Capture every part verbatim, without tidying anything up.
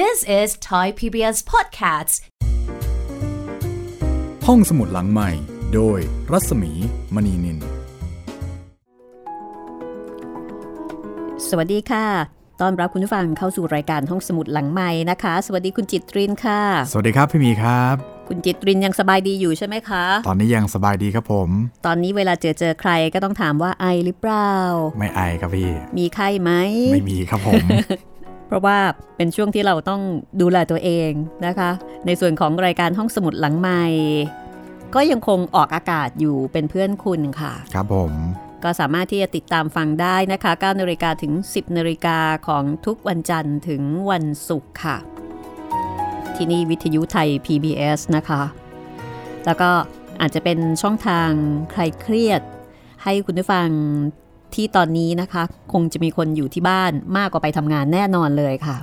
This is Thai พี บี เอส Podcasts ห้องสมุดหลังใหม่โดยรัศมีมณีนินสวัสดีค่ะต้อนรับคุณผู้ฟังเข้าสู่รายการห้องสมุดหลังใหม่นะคะสวัสดีคุณจิตรินค่ะสวัสดีครับพี่มีครับคุณจิตรินยังสบายดีอยู่ใช่ไหมคะตอนนี้ยังสบายดีครับผมตอนนี้เวลาเจอเจอใครก็ต้องถามว่าไอหรือเปล่าไม่ไอครับพี่มีไข้ไหมไม่มีครับผม เพราะว่าเป็นช่วงที่เราต้องดูแลตัวเองนะคะในส่วนของรายการห้องสมุดหลังใหม่ก็ยังคงออกอากาศอยู่เป็นเพื่อนคุณค่ะครับผมก็สามารถที่จะติดตามฟังได้นะคะเก้านาฬิกาถึงสิบนาฬิกาของทุกวันจันทร์ถึงวันศุกร์ค่ะที่นี่วิทยุไทย พี บี เอส นะคะแล้วก็อาจจะเป็นช่องทางใครเครียดให้คุณผู้ฟังที่ตอนนี้นะคะคงจะมีคนอยู่ที่บ้านมากกว่าไปทำงานแน่นอนเลยค่ะ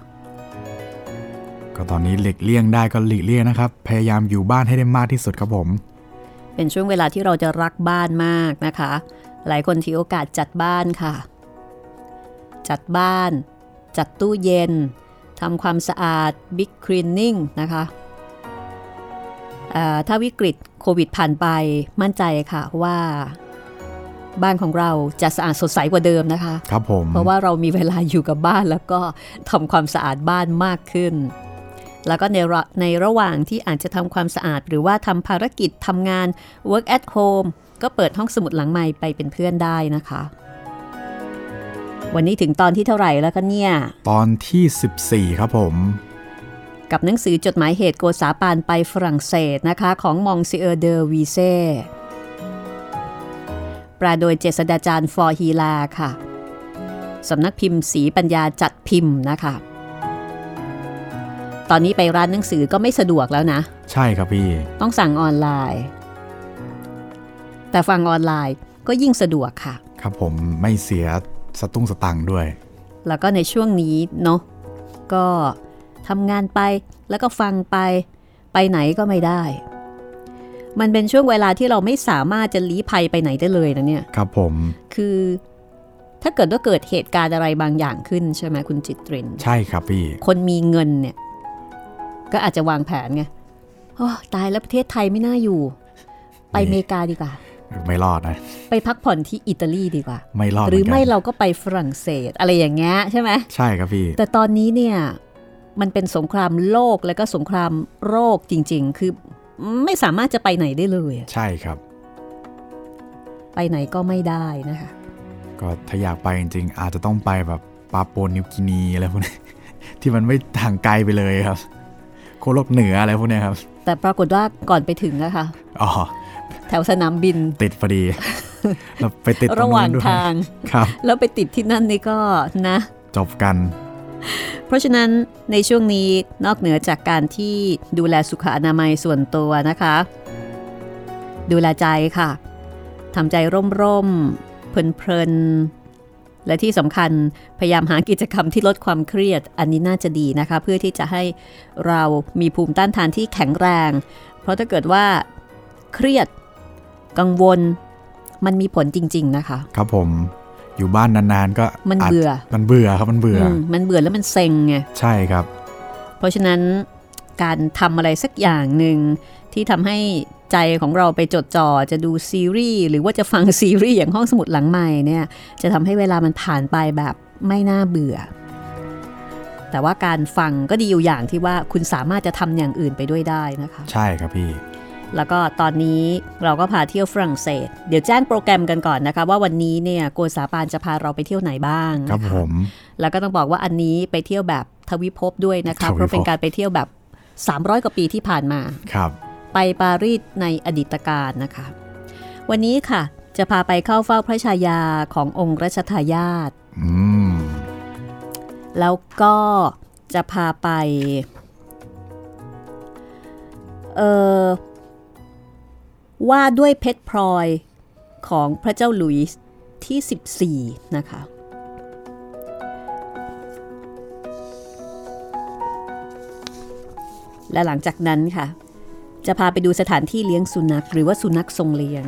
ก็ตอนนี้หลีกเลี่ยงได้ก็หลีกเลี่ยงนะครับพยายามอยู่บ้านให้ได้มากที่สุดครับผมเป็นช่วงเวลาที่เราจะรักบ้านมากนะคะหลายคนถือโอกาสจัดบ้านค่ะจัดบ้านจัดตู้เย็นทำความสะอาดบิ๊กคลีนนิ่งนะคะถ้าวิกฤตโควิดผ่านไปมั่นใจค่ะว่าบ้านของเราจะสะอาดสดใสกว่าเดิมนะคะครับผมเพราะว่าเรามีเวลาอยู่กับบ้านแล้วก็ทำความสะอาดบ้านมากขึ้นแล้วก็ในระในระหว่างที่อาจจะทำความสะอาดหรือว่าทำภารกิจทำงาน work at home ก็เปิดห้องสมุดหลังใหม่ไปเป็นเพื่อนได้นะคะวันนี้ถึงตอนที่เท่าไหร่แล้วคะเนี่ยตอนที่สิบสี่ครับผมกับหนังสือจดหมายเหตุโกษาปานไปฝรั่งเศสนะคะของมองซิเออร์เดอวีเซ่แปลโดยเจษฎาจารย์ฟอร์ฮีลาค่ะสำนักพิมพ์ศรีปัญญาจัดพิมพ์นะคะตอนนี้ไปร้านหนังสือก็ไม่สะดวกแล้วนะใช่ครับพี่ต้องสั่งออนไลน์แต่ฟังออนไลน์ก็ยิ่งสะดวกค่ะครับผมไม่เสียสตุ้งสตังค์ด้วยแล้วก็ในช่วงนี้เนาะก็ทำงานไปแล้วก็ฟังไปไปไหนก็ไม่ได้มันเป็นช่วงเวลาที่เราไม่สามารถจะลี้ภัยไปไหนได้เลยนะเนี่ยครับผมคือถ้าเกิดว่าเกิดเหตุการณ์อะไรบางอย่างขึ้นใช่ไหมคุณจิตรินใช่ครับพี่คนมีเงินเนี่ยก็อาจจะวางแผนไงโอ้ตายแล้วประเทศไทยไม่น่าอยู่ไปอเมริกาดีกว่าไม่รอดนะไปพักผ่อนที่อิตาลีดีกว่าไม่รอดหรือไม่เราก็ไปฝรั่งเศสอะไรอย่างเงี้ยใช่ไหมใช่ครับพี่แต่ตอนนี้เนี่ยมันเป็นสงครามโลกแล้วก็สงครามโรคจริงๆคือไม่สามารถจะไปไหนได้เลยใช่ครับไปไหนก็ไม่ได้นะคะก็ถ้าอยากไปจริงๆอาจจะต้องไปแบบปาปัวนิวกินีอะไรพวกนี้ที่มันไม่ห่างไกลไปเลยครับโคโลกเหนืออะไรพวกนี้ครับแต่ปรากฏว่าก่อนไปถึงนะคะอ๋อแถวสนามบินติดพอดีเราไปติด ระหว่างทางครับแล้วไปติดที่นั่นนี่ก็นะจบกันเพราะฉะนั้นในช่วงนี้นอกเหนือจากการที่ดูแลสุขอนามัยส่วนตัวนะคะดูแลใจค่ะทำใจร่มๆเพลินๆและที่สำคัญพยายามหากิจกรรมที่ลดความเครียดอันนี้น่าจะดีนะคะเพื่อที่จะให้เรามีภูมิต้านทานที่แข็งแรงเพราะถ้าเกิดว่าเครียดกังวลมันมีผลจริงๆนะคะครับผมอยู่บ้านนานๆก็มันเบื่อมันเบื่อครับมันเบื่อมันเบื่อแล้วมันเซ็งไงใช่ครับเพราะฉะนั้นการทำอะไรสักอย่างหนึ่งที่ทำให้ใจของเราไปจดจ่อจะดูซีรีส์หรือว่าจะฟังซีรีส์อย่างห้องสมุดหลังใหม่เนี่ยจะทำให้เวลามันผ่านไปแบบไม่น่าเบื่อแต่ว่าการฟังก็ดีอยู่อย่างที่ว่าคุณสามารถจะทำอย่างอื่นไปด้วยได้นะคะใช่ครับพี่แล้วก็ตอนนี้เราก็พาเที่ยวฝรั่งเศสเดี๋ยวแจ้งโปรแกรมกันก่อนนะคะว่าวันนี้เนี่ยโกษาปานจะพาเราไปเที่ยวไหนบ้างครับผมแล้วก็ต้องบอกว่าอันนี้ไปเที่ยวแบบทวิภพด้วยนะคะเพราะเป็นการไปเที่ยวแบบสามร้อยกว่าปีที่ผ่านมาครับไปปารีสในอดีตกาลนะคะวันนี้ค่ะจะพาไปเข้าเฝ้าพระชายาขององค์รัชทายาทอืมแล้วก็จะพาไปเอ่อว่าด้วยเพชรพลอยของพระเจ้าหลุยส์ที่สิบสี่นะคะและหลังจากนั้นค่ะจะพาไปดูสถานที่เลี้ยงสุนัขหรือว่าสุนัขทรงเลี้ยง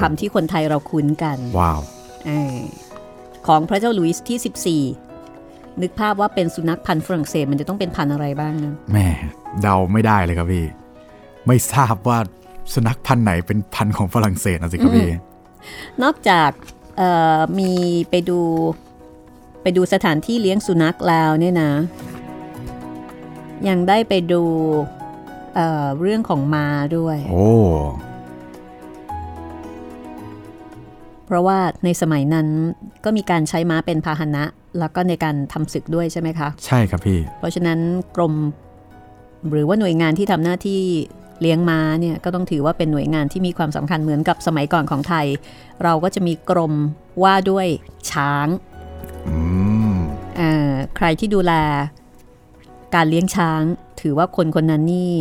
คำที่คนไทยเราคุ้นกันว้าวของพระเจ้าหลุยส์ที่สิบสี่ นึกภาพว่าเป็นสุนัขพันธุ์ฝรั่งเศสมันจะต้องเป็นพันธุ์อะไรบ้างนะแม่เดาไม่ได้เลยครับพี่ไม่ทราบว่าสุนัขพันธุ์ไหนเป็นพันธุ์ของฝรั่งเศสนะสิครับพี่นอกจากมีไปดูไปดูสถานที่เลี้ยงสุนัขแล้วเนี่ยนะยังได้ไปดูเอ่อเรื่องของม้าด้วยโอ้เพราะว่าในสมัยนั้นก็มีการใช้ม้าเป็นพาหนะแล้วก็ในการทำศึกด้วยใช่ไหมคะใช่ครับพี่เพราะฉะนั้นกรมหรือว่าหน่วยงานที่ทำหน้าที่เลี้ยงม้าเนี่ยก็ต้องถือว่าเป็นหน่วยงานที่มีความสำคัญเหมือนกับสมัยก่อนของไทยเราก็จะมีกรมว่าด้วยช้างอืมอ่าใครที่ดูแลการเลี้ยงช้างถือว่าคนคนนั้นนี่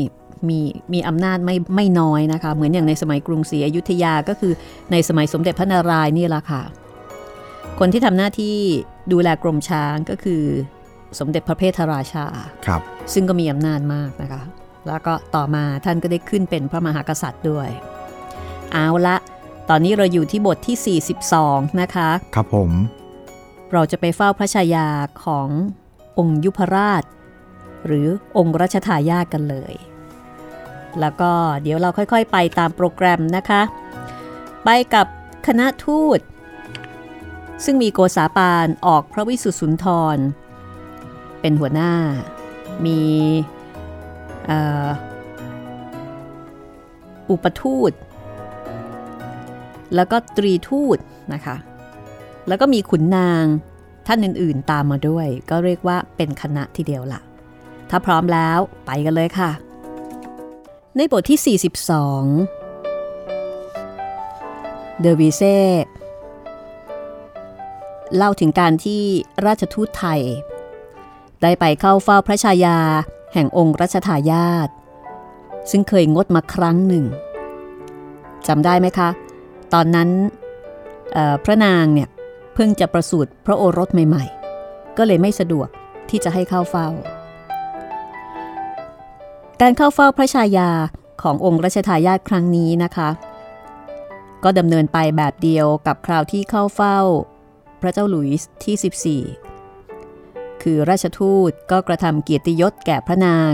มีมีอำนาจไม่ไม่น้อยนะคะเหมือนอย่างในสมัยกรุงศรีอยุธยาก็คือในสมัยสมเด็จพระนารายณ์นี่แหละค่ะคนที่ทำหน้าที่ดูแลกรมช้างก็คือสมเด็จพระเพทราชาครับซึ่งก็มีอำนาจมากนะคะแล้วก็ต่อมาท่านก็ได้ขึ้นเป็นพระมหากษัตริย์ด้วยเอาละตอนนี้เราอยู่ที่บทที่สี่สิบสองนะคะครับผมเราจะไปเฝ้าพระชายาขององค์ยุพราชหรือองค์รัชทายาทกันเลยแล้วก็เดี๋ยวเราค่อยๆไปตามโปรแกรมนะคะไปกับคณะทูตซึ่งมีโกษาปานออกพระวิสุทธิสุนทรเป็นหัวหน้ามีอุปทูตแล้วก็ตรีทูตนะคะแล้วก็มีขุนนางท่านอื่นๆตามมาด้วยก็เรียกว่าเป็นคณะทีเดียวล่ะถ้าพร้อมแล้วไปกันเลยค่ะในบทที่สี่สิบสองเดอวิเซ่เล่าถึงการที่ราชทูตไทยได้ไปเข้าเฝ้าพระชายาแห่งองค์รัชทายาทซึ่งเคยงดมาครั้งหนึ่งจำได้ไหมคะตอนนั้นพระนางเนี่ยเพิ่งจะประสูติพระโอรสใหม่ๆก็เลยไม่สะดวกที่จะให้เข้าเฝ้าการเข้าเฝ้าพระชายาขององค์รัชทายาทครั้งนี้นะคะก็ดำเนินไปแบบเดียวกับคราวที่เข้าเฝ้าพระเจ้าหลุยส์ที่สิบสี่คือราชทูตก็กระทำเกียรติยศแก่พระนาง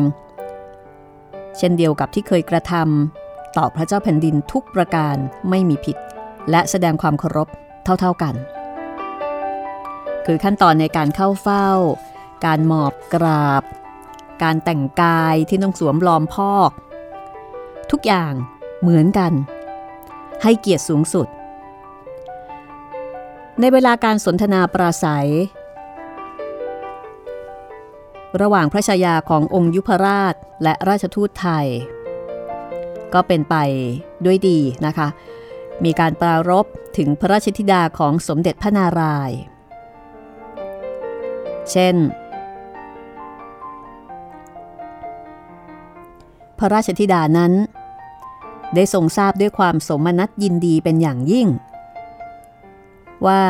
เช่นเดียวกับที่เคยกระทำต่อพระเจ้าแผ่นดินทุกประการไม่มีผิดและแสดงความเคารพเท่าๆกันคือขั้นตอนในการเข้าเฝ้าการหมอบกราบการแต่งกายที่ต้องสวมลอมพอกทุกอย่างเหมือนกันให้เกียรติสูงสุดในเวลาการสนทนาปราศัยระหว่างพระชายาขององค์ยุพราชและราชทูตไทยก็เป็นไปด้วยดีนะคะมีการปรารภถึงพระราชธิดาของสมเด็จพระนารายณ์เช่นพระราชธิดานั้นได้ทรงทราบด้วยความสมนัสยินดีเป็นอย่างยิ่งว่า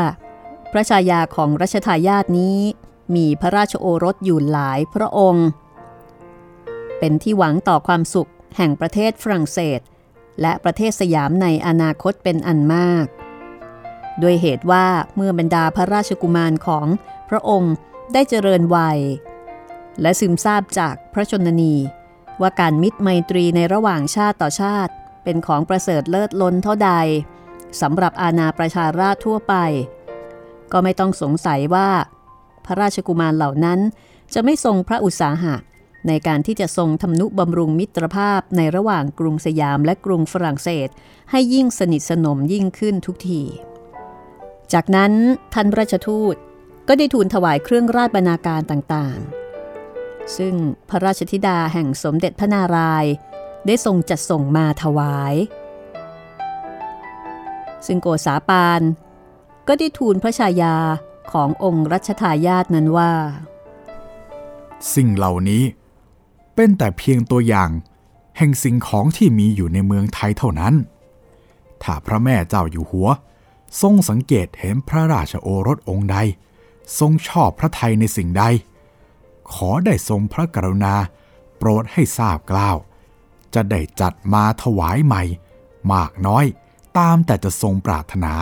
พระชายาของรัชทายาทนี้มีพระราชโอรสอยู่หลายพระองค์เป็นที่หวังต่อความสุขแห่งประเทศฝรั่งเศสและประเทศสยามในอนาคตเป็นอันมากโดยเหตุว่าเมื่อบรรดาพระราชกุมารของพระองค์ได้เจริญวัยและซึมซาบจากพระชนนีว่าการมิตรไมตรีในระหว่างชาติต่อชาติเป็นของประเสริฐเลิศล้นเท่าใดสำหรับอาณาประชาราษฎร์ทั่วไปก็ไม่ต้องสงสัยว่าพระราชกุมารเหล่านั้นจะไม่ทรงพระอุตสาหะในการที่จะทรงทำนุบำรุงมิตรภาพในระหว่างกรุงสยามและกรุงฝรั่งเศสให้ยิ่งสนิทสนมยิ่งขึ้นทุกทีจากนั้นท่านราชทูตก็ได้ทูลถวายเครื่องราชบรรณาการต่างๆซึ่งพระราชธิดาแห่งสมเด็จพระนารายณ์ได้ทรงจัดส่งมาถวายซึ่งโกษาปานก็ได้ทูลพระชายาขององค์รัชทายาทนั้นว่าสิ่งเหล่านี้เป็นแต่เพียงตัวอย่างแห่งสิ่งของที่มีอยู่ในเมืองไทยเท่านั้นถ้าพระแม่เจ้าอยู่หัวทรงสังเกตเห็นพระราชโอรสองค์ใดทรงชอบพระทัยในสิ่งใดขอได้ทรงพระกรุณาโปรดให้ทราบกล่าวจะได้จัดมาถวายใหม่มากน้อยตามแต่จะทรงปรารถนา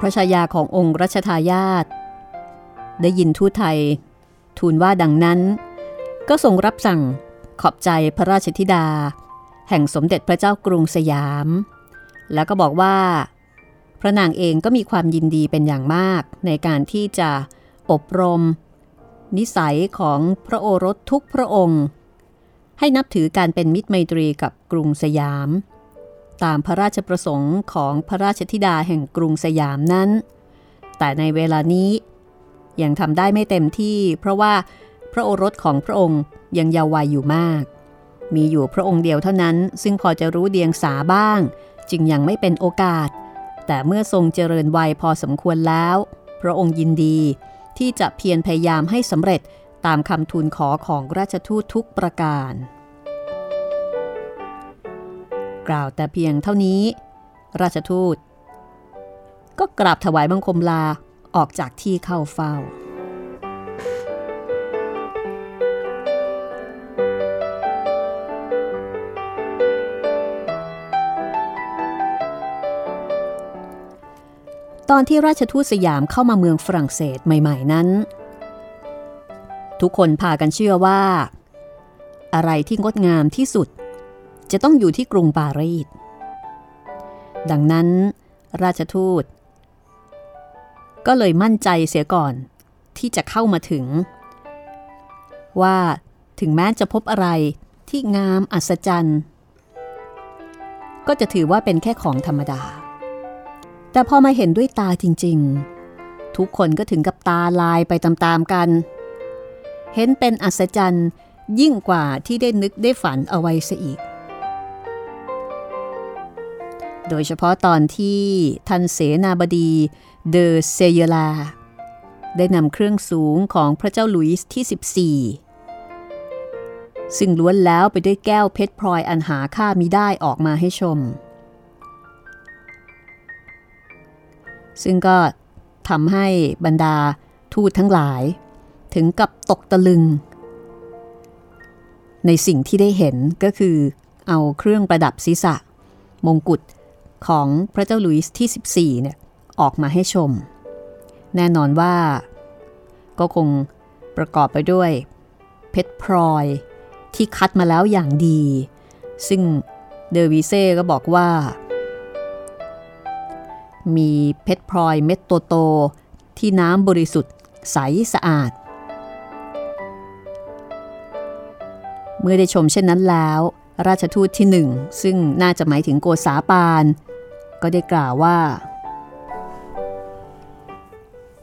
พระชายาขององค์รัชทายาทได้ยินทูตไทยทูลว่าดังนั้นก็ทรงรับสั่งขอบใจพระราชธิดาแห่งสมเด็จพระเจ้ากรุงสยามแล้วก็บอกว่าพระนางเองก็มีความยินดีเป็นอย่างมากในการที่จะอบรมนิสัยของพระโอรสทุกพระองค์ให้นับถือการเป็นมิตรไมตรีกับกรุงสยามตามพระราชประสงค์ของพระราชธิดาแห่งกรุงสยามนั้นแต่ในเวลานี้ยังทำได้ไม่เต็มที่เพราะว่าพระโอรสของพระองค์ยังเยาว์วัยอยู่มากมีอยู่พระองค์เดียวเท่านั้นซึ่งพอจะรู้เดียงสาบ้างจึงยังไม่เป็นโอกาสแต่เมื่อทรงเจริญวัยพอสมควรแล้วพระองค์ยินดีที่จะเพียรพยายามให้สำเร็จตามคำทูลขอของราชทูตทุกประการกล่าวแต่เพียงเท่านี้ราชทูตก็กราบถวายบังคมลาออกจากที่เข้าเฝ้าตอนที่ราชทูตสยามเข้ามาเมืองฝรั่งเศสใหม่ๆนั้นทุกคนพากันเชื่อว่าอะไรที่งดงามที่สุดจะต้องอยู่ที่กรุงปารีสดังนั้นราชทูตก็เลยมั่นใจเสียก่อนที่จะเข้ามาถึงว่าถึงแม้จะพบอะไรที่งามอัศจรรย์ก็จะถือว่าเป็นแค่ของธรรมดาแต่พอมาเห็นด้วยตาจริงๆทุกคนก็ถึงกับตาลายไปตามๆกันเห็นเป็นอัศจรรย์ยิ่งกว่าที่ได้นึกได้ฝันเอาไว้ซะอีกโดยเฉพาะตอนที่ท่านเสนาบดีเดอเซเยลาได้นำเครื่องสูงของพระเจ้าหลุยส์ที่สิบสี่ซึ่งล้วนแล้วไปด้วยแก้วเพชรพลอยอันหาค่ามิได้ออกมาให้ชมซึ่งก็ทำให้บรรดาทูตทั้งหลายถึงกับตกตะลึงในสิ่งที่ได้เห็นก็คือเอาเครื่องประดับศีรษะมงกุฎของพระเจ้าหลุยส์ที่สิบสี่เนี่ยออกมาให้ชมแน่นอนว่าก็คงประกอบไปด้วยเพชรพลอยที่คัดมาแล้วอย่างดีซึ่งเดอวิเซ่ก็บอกว่ามีเพชรพลอยเม็ดโตๆที่น้ำบริสุทธิ์ใสสะอาดเมื่อได้ชมเช่นนั้นแล้วราชทูตที่หนึ่งซึ่งน่าจะหมายถึงโกษาปานก็ได้กล่าวว่า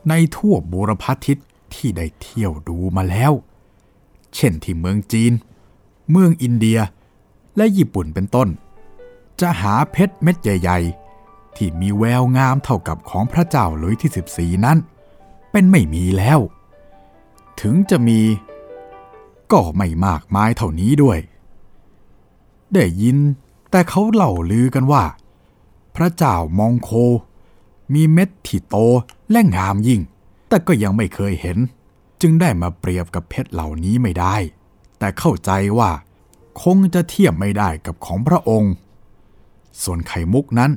ในทั่วบูรพาทิศที่ได้เที่ยวดูมาแล้วเช่นที่เมืองจีนเมืองอินเดียและญี่ปุ่นเป็นต้นจะหาเพชรเม็ดใหญ่ๆที่มีแววงามเท่ากับของพระเจ้าหลุยส์ที่สิบสี่นั้นเป็นไม่มีแล้วถึงจะมีก็ไม่มากมายเท่านี้ด้วยได้ยินแต่เขาเล่าลือกันว่าพระเจ้ามองโคมีเม็ดที่โตและงามยิ่งแต่ก็ยังไม่เคยเห็นจึงได้มาเปรียบกับเพชรเหล่านี้ไม่ได้แต่เข้าใจว่าคงจะเทียบไม่ได้กับของพระองค์ส่วนไข่มุกนั้น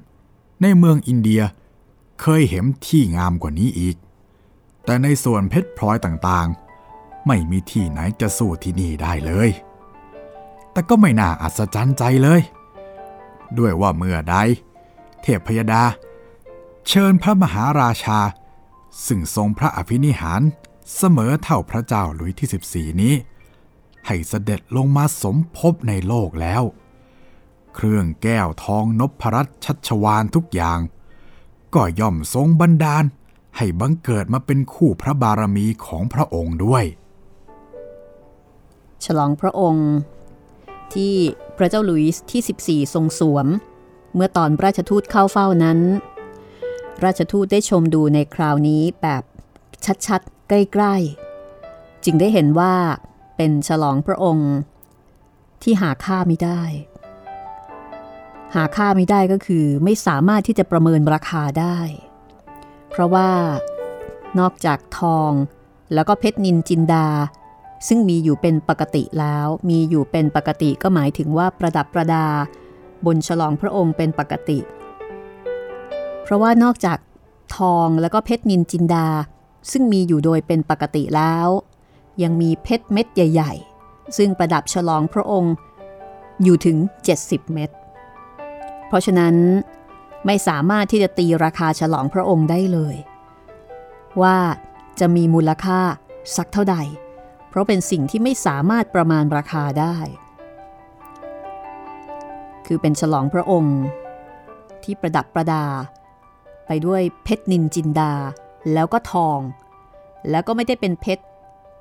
ในเมืองอินเดียเคยเห็นที่งามกว่านี้อีกแต่ในส่วนเพชรพลอยต่างๆไม่มีที่ไหนจะสู้ที่นี่ได้เลยแต่ก็ไม่น่าอัศจรรย์ใจเลยด้วยว่าเมื่อใดเทพยดาเชิญพระมหาราชาซึ่งทรงพระอภินิหารเสมอเท่าพระเจ้าหลุยส์ที่สิบสี่นี้ให้เสด็จลงมาสมภพในโลกแล้วเครื่องแก้วทองนพรัตน์ชัชวาลทุกอย่างก็ย่อมทรงบันดาลให้บังเกิดมาเป็นคู่พระบารมีของพระองค์ด้วยฉลองพระองค์ที่พระเจ้าหลุยส์ที่สิบสี่ทรงสวมเมื่อตอนราชทูตเข้าเฝ้านั้นราชทูตได้ชมดูในคราวนี้แบบชัดๆใกล้ๆจึงได้เห็นว่าเป็นฉลองพระองค์ที่หาค่าไม่ได้หาค่าไม่ได้ก็คือไม่สามารถที่จะประเมินราคาได้เพราะว่านอกจากทองแล้วก็เพชรนินจินดาซึ่งมีอยู่เป็นปกติแล้วมีอยู่เป็นปกติก็หมายถึงว่าประดับประดาบนฉลองพระองค์เป็นปกติเพราะว่านอกจาก ทองแล้วก็เพชรนินจินดาซึ่งมีอยู่โดยเป็นปกติแล้วยังมีเพชรเม็ดใหญ่ๆซึ่งประดับฉลองพระองค์อยู่ถึงเจ็ดสิบเม็ดเพราะฉะนั้นไม่สามารถที่จะตีราคาฉลองพระองค์ได้เลยว่าจะมีมูลค่าสักเท่าใดเพราะเป็นสิ่งที่ไม่สามารถประมาณราคาได้คือเป็นฉลองพระองค์ที่ประดับประดาไปด้วยเพชรนินจินดาแล้วก็ทองแล้วก็ไม่ได้เป็นเพชร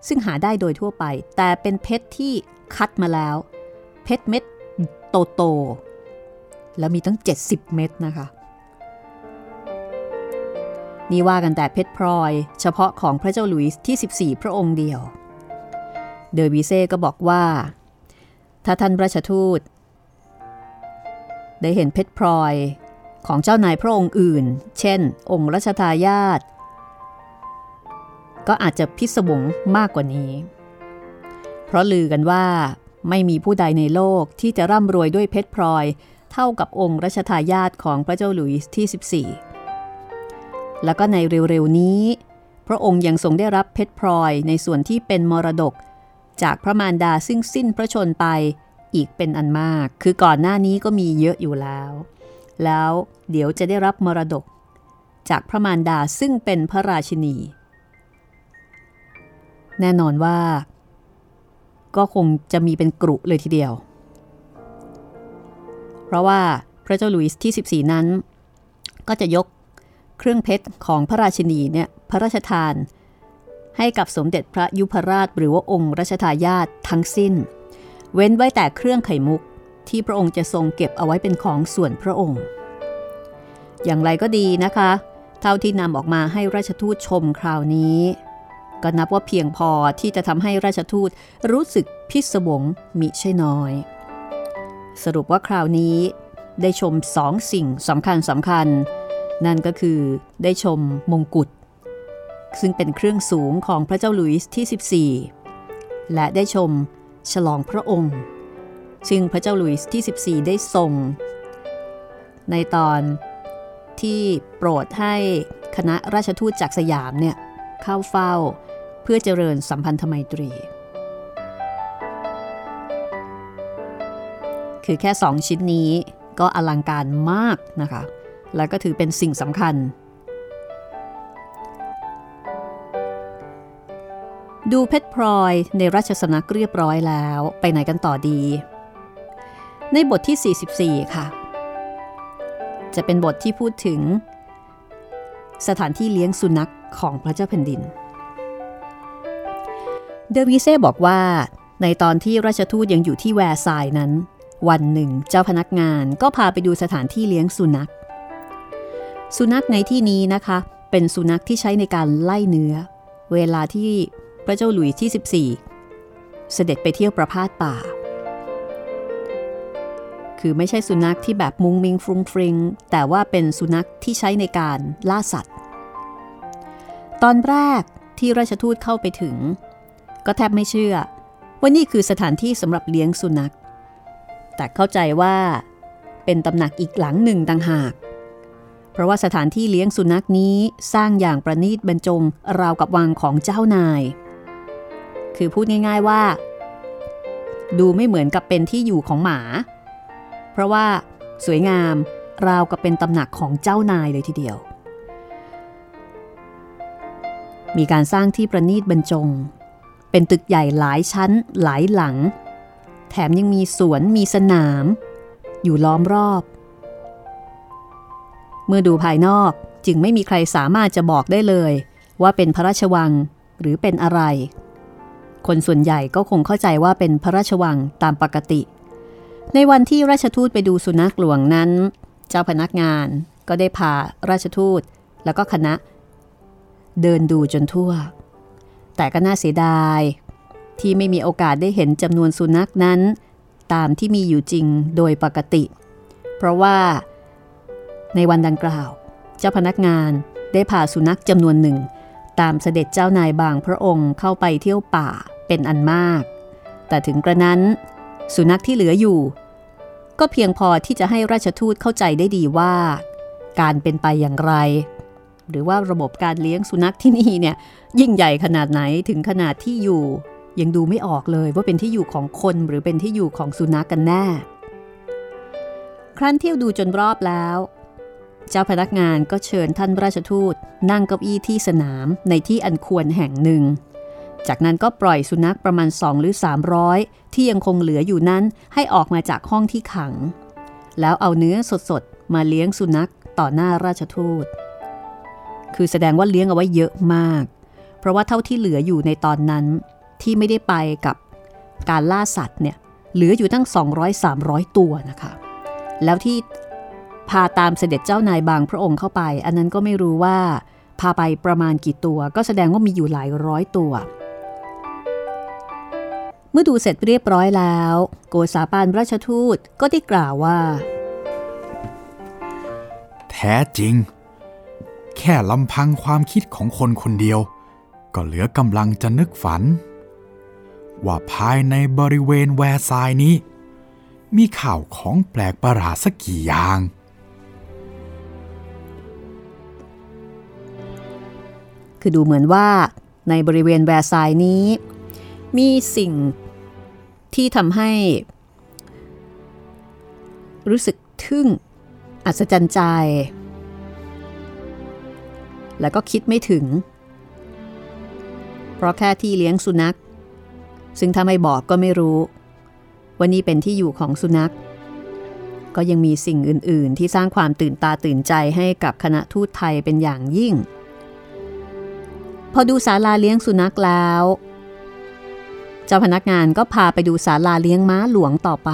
ซึ่งหาได้โดยทั่วไปแต่เป็นเพชรที่คัดมาแล้วเพชรเม็ดโตโตแล้วมีตั้งเจ็ดสิบเม็ดนะคะนี่ว่ากันแต่เพชรพลอยเฉพาะของพระเจ้าหลุยส์ที่สิบสี่พระองค์เดียวเดอร์วีเซ่ก็บอกว่าถ้าท่านราชทูตได้เห็นเพชรพลอยของเจ้านายพระองค์อื่นเช่นองค์รัชทายาทก็อาจจะพิศวงมากกว่านี้เพราะลือกันว่าไม่มีผู้ใดในโลกที่จะร่ำรวยด้วยเพชรพลอยเท่ากับองค์รัชทายาทของพระเจ้าหลุยส์ที่สิบสี่แล้วก็ในเร็วๆนี้พระองค์ยังทรงได้รับเพชรพลอยในส่วนที่เป็นมรดกจากพระมารดาซึ่งสิ้นพระชนม์ไปอีกเป็นอันมากคือก่อนหน้านี้ก็มีเยอะอยู่แล้วแล้วเดี๋ยวจะได้รับมรดกจากพระมารดาซึ่งเป็นพระราชินีแน่นอนว่าก็คงจะมีเป็นกรุเลยทีเดียวเพราะว่าพระเจ้าหลุยส์ที่สิบสี่นั้นก็จะยกเครื่องเพชรของพระราชินีเนี่ยพระราชทานให้กับสมเด็จพระยุพราชหรือว่าองค์รัชทายาททั้งสิ้นเว้นไว้แต่เครื่องไข่มุกที่พระองค์จะทรงเก็บเอาไว้เป็นของส่วนพระองค์อย่างไรก็ดีนะคะเท่าที่นำออกมาให้ราชทูตชมคราวนี้ก็นับว่าเพียงพอที่จะทำให้ราชทูตรู้สึกพิศวงมิใช่น้อยสรุปว่าคราวนี้ได้ชมสองสิ่งสำคัญสำคัญนั่นก็คือได้ชมมงกุฎซึ่งเป็นเครื่องสูงของพระเจ้าหลุยส์ที่สิบสี่และได้ชมฉลองพระองค์ซึ่งพระเจ้าหลุยส์ที่สิบสี่ได้ทรงในตอนที่โปรดให้คณะราชทูตจากสยามเนี่ยเข้าเฝ้าเพื่อเจริญสัมพันธไมตรีคือแค่สองชิ้นนี้ก็อลังการมากนะคะและก็ถือเป็นสิ่งสำคัญดูเพชรพลอยในราชสำนักเรียบร้อยแล้วไปไหนกันต่อดีในบทที่สี่สิบสี่ค่ะจะเป็นบทที่พูดถึงสถานที่เลี้ยงสุนัขของพระเจ้าแผ่นดินเดอร์วีเซ่บอกว่าในตอนที่ราชทูตยังอยู่ที่แวร์ซายนั้นวันหนึ่งเจ้าพนักงานก็พาไปดูสถานที่เลี้ยงสุนัขสุนัขในที่นี้นะคะเป็นสุนัขที่ใช้ในการไล่เนื้อเวลาที่พระเจ้าหลุยส์ที่สิบสี่เสด็จไปเที่ยวประพาสป่าคือไม่ใช่สุนัขที่แบบมุ้งมิงฟรุ้งฟริ้งแต่ว่าเป็นสุนัขที่ใช้ในการล่าสัตว์ตอนแรกที่ราชทูตเข้าไปถึงก็แทบไม่เชื่อว่านี่คือสถานที่สำหรับเลี้ยงสุนัขแต่เข้าใจว่าเป็นตำหนักอีกหลังหนึ่งต่างหากเพราะว่าสถานที่เลี้ยงสุนัขนี้สร้างอย่างประณีตบรรจงราวกับวังของเจ้านายคือพูดง่ายๆว่าดูไม่เหมือนกับเป็นที่อยู่ของหมาเพราะว่าสวยงามราวกับเป็นตำหนักของเจ้านายเลยทีเดียวมีการสร้างที่ประณีตบรรจงเป็นตึกใหญ่หลายชั้นหลายหลังแถมยังมีสวนมีสนามอยู่ล้อมรอบเมื่อดูภายนอกจึงไม่มีใครสามารถจะบอกได้เลยว่าเป็นพระราชวังหรือเป็นอะไรคนส่วนใหญ่ก็คงเข้าใจว่าเป็นพระราชวังตามปกติในวันที่ราชทูตไปดูสุนัขหลวงนั้นเจ้าพนักงานก็ได้พาราชทูตแล้วก็คณะเดินดูจนทั่วแต่ก็น่าเสียดายที่ไม่มีโอกาสได้เห็นจำนวนสุนัขนั้นตามที่มีอยู่จริงโดยปกติเพราะว่าในวันดังกล่าวเจ้าพนักงานได้พาสุนัขจำนวนหนึ่งตามเสด็จเจ้านายบางพระองค์เข้าไปเที่ยวป่าเป็นอันมากแต่ถึงกระนั้นสุนัขที่เหลืออยู่ก็เพียงพอที่จะให้ราชทูตเข้าใจได้ดีว่าการเป็นไปอย่างไร หรือว่าระบบการเลี้ยงสุนัขที่นี่เนี่ยยิ่งใหญ่ขนาดไหนถึงขนาดที่อยู่ยังดูไม่ออกเลยว่าเป็นที่อยู่ของคนหรือเป็นที่อยู่ของสุนัขกันแน่ครั้นเที่ยวดูจนรอบแล้วเจ้าพนักงานก็เชิญท่านราชทูตนั่งเก้าอี้ที่สนามในที่อันควรแห่งหนึ่งจากนั้นก็ปล่อยสุนัขประมาณสองหรือสามร้อยที่ยังคงเหลืออยู่นั้นให้ออกมาจากห้องที่ขังแล้วเอาเนื้อสดๆมาเลี้ยงสุนัขต่อหน้าราชทูตคือแสดงว่าเลี้ยงเอาไว้เยอะมากเพราะว่าเท่าที่เหลืออยู่ในตอนนั้นที่ไม่ได้ไปกับการล่าสัตว์เนี่ยเหลืออยู่ตั้งสองร้อย สามร้อยตัวนะคะแล้วที่พาตามเสด็จเจ้านายบางพระองค์เข้าไปอันนั้นก็ไม่รู้ว่าพาไปประมาณกี่ตัวก็แสดงว่ามีอยู่หลายร้อยตัวเมื่อดูเสร็จเรียบร้อยแล้วโกษาปานราชทูตก็ได้กล่าวว่าแท้จริงแค่ลำพังความคิดของคนคนเดียวก็เหลือกำลังจะนึกฝันว่าภายในบริเวณแวร์ซายนี้มีข่าวของแปลกประหลาดสักกี่อย่างคือดูเหมือนว่าในบริเวณแวร์ซายนี้มีสิ่งที่ทำให้รู้สึกทึ่งอัศจรรย์ใจแล้วก็คิดไม่ถึงเพราะแค่ที่เลี้ยงสุนัขซึ่งถ้าไม่บอกก็ไม่รู้ว่านี่เป็นที่อยู่ของสุนัขก็ยังมีสิ่งอื่นๆที่สร้างความตื่นตาตื่นใจให้กับคณะทูตไทยเป็นอย่างยิ่งพอดูศาลาเลี้ยงสุนัขแล้วเจ้าพนักงานก็พาไปดูศาลาเลี้ยงม้าหลวงต่อไป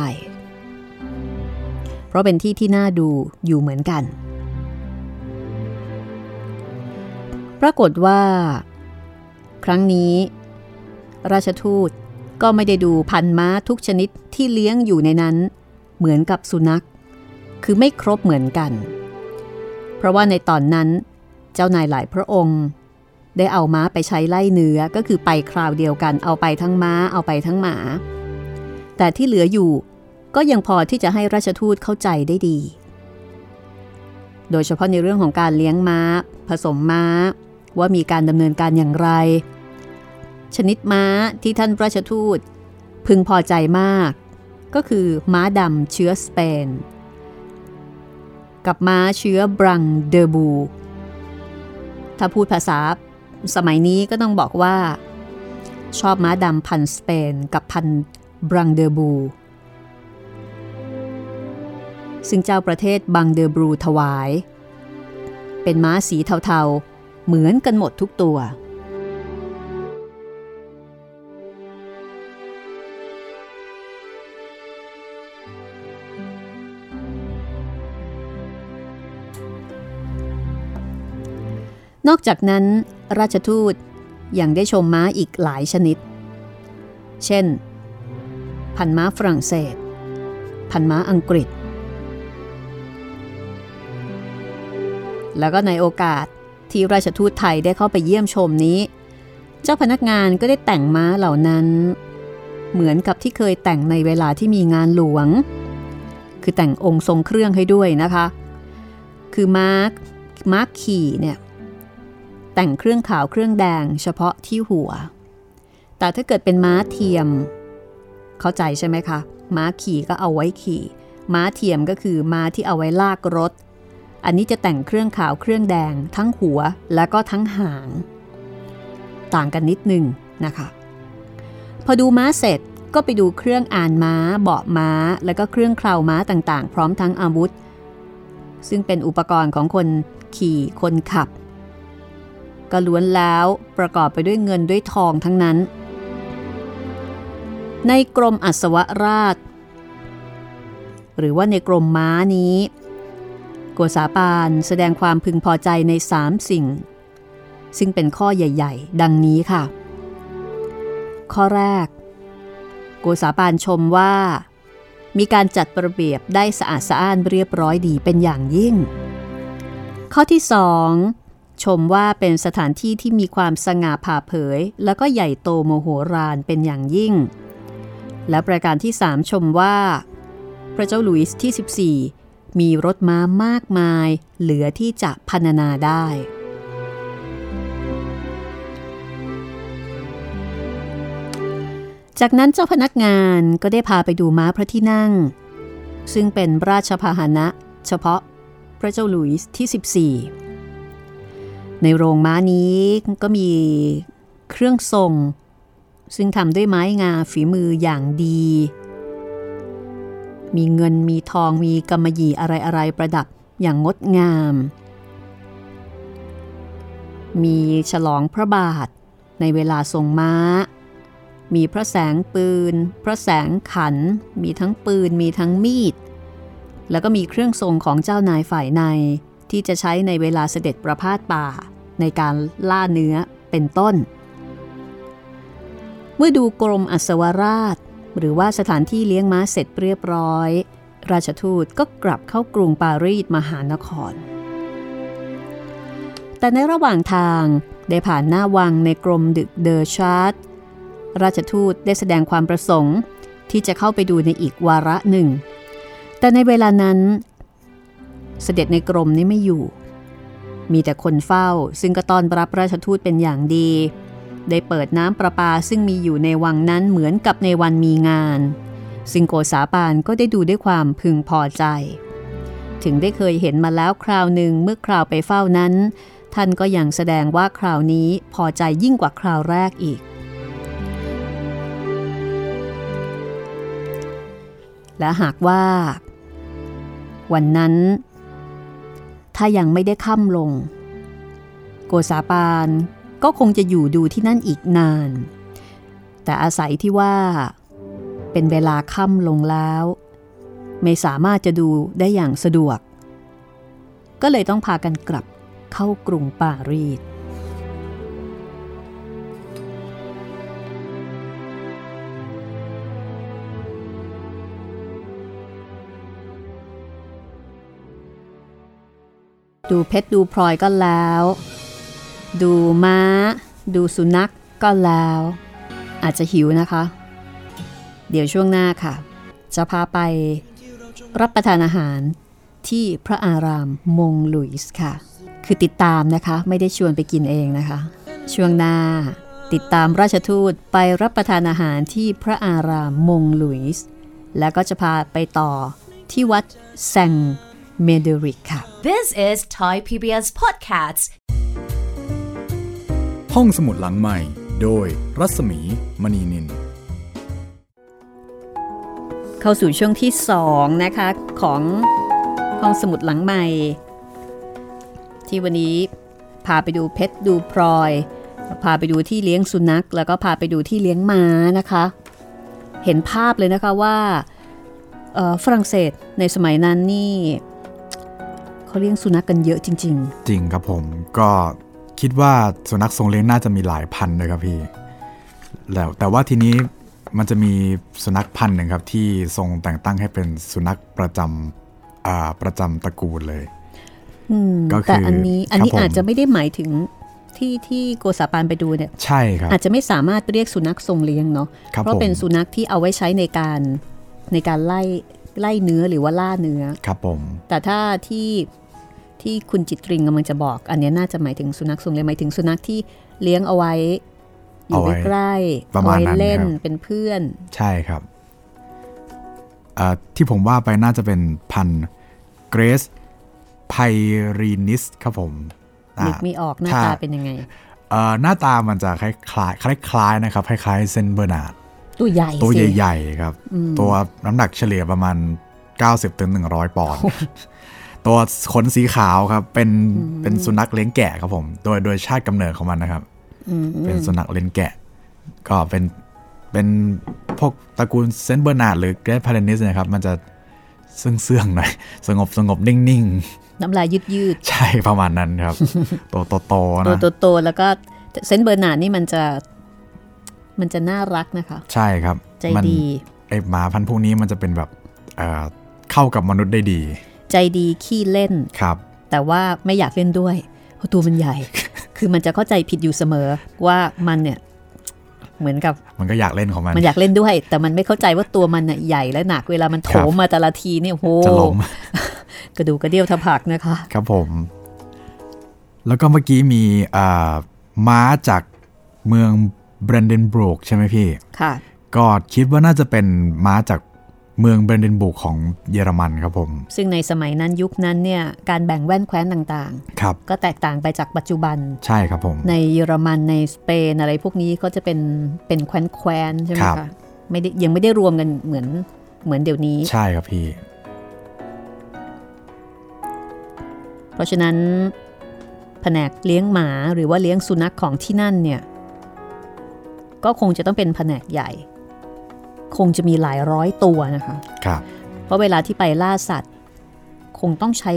เพราะเป็นที่ที่น่าดูอยู่เหมือนกันปรากฏว่าครั้งนี้ราชทูตก็ไม่ได้ดูพันม้าทุกชนิดที่เลี้ยงอยู่ในนั้นเหมือนกับสุนัขคือไม่ครบเหมือนกันเพราะว่าในตอนนั้นเจ้านายหลายพระองค์ได้เอาม้าไปใช้ไล่เนื้อก็คือไปคราวเดียวกันเอาไปทั้งม้าเอาไปทั้งหมาแต่ที่เหลืออยู่ก็ยังพอที่จะให้ราชทูตเข้าใจได้ดีโดยเฉพาะในเรื่องของการเลี้ยงม้าผสมม้าว่ามีการดำเนินการอย่างไรชนิดม้าที่ท่านราชทูตพึงพอใจมากก็คือม้าดำเชื้อสเปนกับม้าเชื้อบรังเดอบูถ้าพูดภาษาสมัยนี้ก็ต้องบอกว่าชอบม้าดำพันสเปนกับพันบรังเดอบูซึ่งเจ้าประเทศบรังเดอบูถวายเป็นม้าสีเทาๆเหมือนกันหมดทุกตัวนอกจากนั้นราชทูตยังได้ชมม้าอีกหลายชนิดเช่นพันม้าฝรั่งเศสพันม้าอังกฤษแล้วก็ในโอกาสที่ราชทูตไทยได้เข้าไปเยี่ยมชมนี้เจ้าพนักงานก็ได้แต่งม้าเหล่านั้นเหมือนกับที่เคยแต่งในเวลาที่มีงานหลวงคือแต่งองค์ทรงเครื่องให้ด้วยนะคะคือม้าม้าขี่เนี่ยแต่งเครื่องขาวเครื่องแดงเฉพาะที่หัวแต่ถ้าเกิดเป็นม้าเทียมเข้าใจใช่ไหมคะม้าขี่ก็เอาไว้ขี่ม้าเทียมก็คือม้าที่เอาไว้ลากรถอันนี้จะแต่งเครื่องขาวเครื่องแดงทั้งหัวแล้วก็ทั้งหางต่างกันนิดนึงนะคะพอดูม้าเสร็จก็ไปดูเครื่องอ่านม้าเบาะม้าแล้วก็เครื่องเคราม้าต่างๆพร้อมทั้งอาวุธซึ่งเป็นอุปกรณ์ของคนขี่คนขับก็ล้วนแล้วประกอบไปด้วยเงินด้วยทองทั้งนั้นในกรมอัศวราชหรือว่าในกรมม้านี้โกษาปานแสดงความพึงพอใจในสามสิ่งซึ่งเป็นข้อใหญ่ๆดังนี้ค่ะข้อแรกโกษาปานชมว่ามีการจัดระเบียบได้สะอาดสะอ้านเรียบร้อยดีเป็นอย่างยิ่งข้อที่สองชมว่าเป็นสถานที่ที่มีความสง่าผ่าเผยแล้วก็ใหญ่โตโมโหฬารเป็นอย่างยิ่งและประการที่สามชมว่าพระเจ้าหลุยส์ที่สิบสี่มีรถม้ามากมายเหลือที่จะพรรณนาได้ จากนั้นเจ้าพนักงานก็ได้พาไปดูม้าพระที่นั่งซึ่งเป็นราชพาหนะเฉพาะพระเจ้าหลุยส์ที่สิบสี่ในโรงม้านี้ก็มีเครื่องทรงซึ่งทำด้วยไม้งาฝีมืออย่างดีมีเงินมีทองมีกำมะหยี่อะไรๆประดับอย่างงดงามมีฉลองพระบาทในเวลาทรงม้ามีพระแสงปืนพระแสงขันมีทั้งปืนมีทั้งมีดแล้วก็มีเครื่องทรงของเจ้านายฝ่ายในที่จะใช้ในเวลาเสด็จประพาสป่าในการล่าเนื้อเป็นต้นเมื่อดูกรมอัศวราชหรือว่าสถานที่เลี้ยงม้าเสร็จเรียบร้อยราชทูตก็กลับเข้ากรุงปารีสมหานครแต่ในระหว่างทางได้ผ่านหน้าวังในกรมดึกเดอชาร์ดราชทูตได้แสดงความประสงค์ที่จะเข้าไปดูในอีกวาระหนึ่งแต่ในเวลานั้นเสด็จในกรมนี้ไม่อยู่มีแต่คนเฝ้าซึ่งก็ต้อนรับราชทูตเป็นอย่างดีได้เปิดน้ำประปาซึ่งมีอยู่ในวังนั้นเหมือนกับในวันมีงานซึ่งโกษาปานก็ได้ดูด้วยความพึงพอใจถึงได้เคยเห็นมาแล้วคราวหนึ่งเมื่อคราวไปเฝ้านั้นท่านก็ยังแสดงว่าคราวนี้พอใจยิ่งกว่าคราวแรกอีกและหากว่าวันนั้นถ้ายังไม่ได้ค่ำลงโกษาปานก็คงจะอยู่ดูที่นั่นอีกนานแต่อาศัยที่ว่าเป็นเวลาค่ำลงแล้วไม่สามารถจะดูได้อย่างสะดวกก็เลยต้องพากันกลับเข้ากรุงปารีสดูเพชรดูพลอยก็แล้วดูม้าดูสุนัขก็แล้วอาจจะหิวนะคะเดี๋ยวช่วงหน้าค่ะจะพาไปรับประทานอาหารที่พระอารามมงหลุยส์ค่ะคือติดตามนะคะไม่ได้ชวนไปกินเองนะคะช่วงหน้าติดตามราชทูตไปรับประทานอาหารที่พระอารามมงหลุยส์แล้วก็จะพาไปต่อที่วัดแซงเมเดริกค่ะ This is Thai พี บี เอส Podcasts ห้องสมุดหลังใหม่โดยรัศมีมณีนินเข้าสู่ช่วงที่สองนะคะของห้องสมุดหลังใหม่ที่วันนี้พาไปดูเพชรดูพลอยพาไปดูที่เลี้ยงสุนัขแล้วก็พาไปดูที่เลี้ยงม้านะคะเห็นภาพเลยนะคะว่าฝรั่งเศสในสมัยนั้นนี่เขาเลี้ยงสุนัข ก, กันเยอะจริงๆจริงครับผมก็คิดว่าสุนัขทรงเลี้ยงน่าจะมีหลายพันเลยครับพี่แล้วแต่ว่าทีนี้มันจะมีสุนัขพันธุ์หนึ่งครับที่ทรงแต่งตั้งให้เป็นสุนัขประจำอ่าประจำตระกูลเลยก็คือแต่อันนี้อันนี้อาจจะไม่ได้หมายถึงที่ที่โกษาปานไปดูเนี่ยใช่ครับอาจจะไม่สามารถเรียกสุนัขทรงเลี้ยงเนาะเพราะเป็นสุนัขที่เอาไว้ใช้ในการในการไล่ไล่เนื้อหรือว่าล่าเนื้อครับผมแต่ถ้าที่ที่คุณจิตริงกำลังจะบอกอันนี้น่าจะหมายถึงสุนัขทรงเลี้ยงหมายถึงสุนัขที่เลี้ยงเอาไว้อยู่ใกล้ๆประมาณนั้นเล่นเป็นเพื่อนใช่ครับที่ผมว่าไปน่าจะเป็นพันเกรซไพรีนิสครับผมนึกไม่ออกหน้าตาเป็นยังไงหน้าตามันจะคล้ายๆคล้ายๆนะครับคล้ายๆเซนเบอร์นาร์ดตัวใหญ่ตัวใหญ่ๆครับตัวน้ำหนักเฉลี่ยประมาณ เก้าสิบถึงหนึ่งร้อย ปอนด์ตัวขนสีขาวครับเป็นเป็นสุนัขเลี้ยงแกะครับผมโดยโดยชาติกำเนิดของมันนะครับเป็นสุนัขเลี้ยงแกะก็เป็นเป็นพวกตระกูลเซนต์เบอร์นาร์ดหรือเกรทพาเลนิสนะครับมันจะเสื่องๆหน่อยสงบสงบนิ่งๆน้ำลายยืดๆใช่ประมาณนั้นครับโตโตโตนะโตโตแล้วก็เซนต์เบอร์นาร์ดนี่มันจะมันจะน่ารักนะคะใช่ครับใจดีไอ้หมาพันธุ์พวกนี้มันจะเป็นแบบเอ่อเข้ากับมนุษย์ได้ดีใจดีขี้เล่นครับแต่ว่าไม่อยากเล่นด้วยเพราะตัวมันใหญ่คือมันจะเข้าใจผิดอยู่เสมอว่ามันเนี่ยเหมือนกับมันก็อยากเล่นของมันมันอยากเล่นด้วยแต่มันไม่เข้าใจว่าตัวมันน่ะใหญ่และหนักเวลามันโถมมาแต่ละทีเนี่ยโหจะล้ม กระดูกกระเดี่ยวทะผักนะคะครับผมแล้วก็เมื่อกี้มีอ่าม้าจากเมืองเบรนเดนบรูกใช่ไหมพี่ค่ะ ก็คิดว่าน่าจะเป็นม้าจากเมืองเบรนเดนบุกของเยอรมันครับผมซึ่งในสมัยนั้นยุคนั้นเนี่ยการแบ่งแว่นแคว้นต่างๆก็แตกต่างไปจากปัจจุบันใช่ครับผมในเยอรมันในสเปนอะไรพวกนี้ก็จะเป็นเป็นแคว้นแคว้นใช่ไหมคะไม่ได้ยังไม่ได้รวมกันเหมือนเหมือนเดี๋ยวนี้ใช่ครับพี่เพราะฉะนั้นแผนกเลี้ยงหมาหรือว่าเลี้ยงสุนัขของที่นั่นเนี่ยก็คงจะต้องเป็นแผนกใหญ่คงจะมีหลายร้อยตัวนะคะครับเพราะเวลาที่ไปล่าสัตว์คงต้องใช้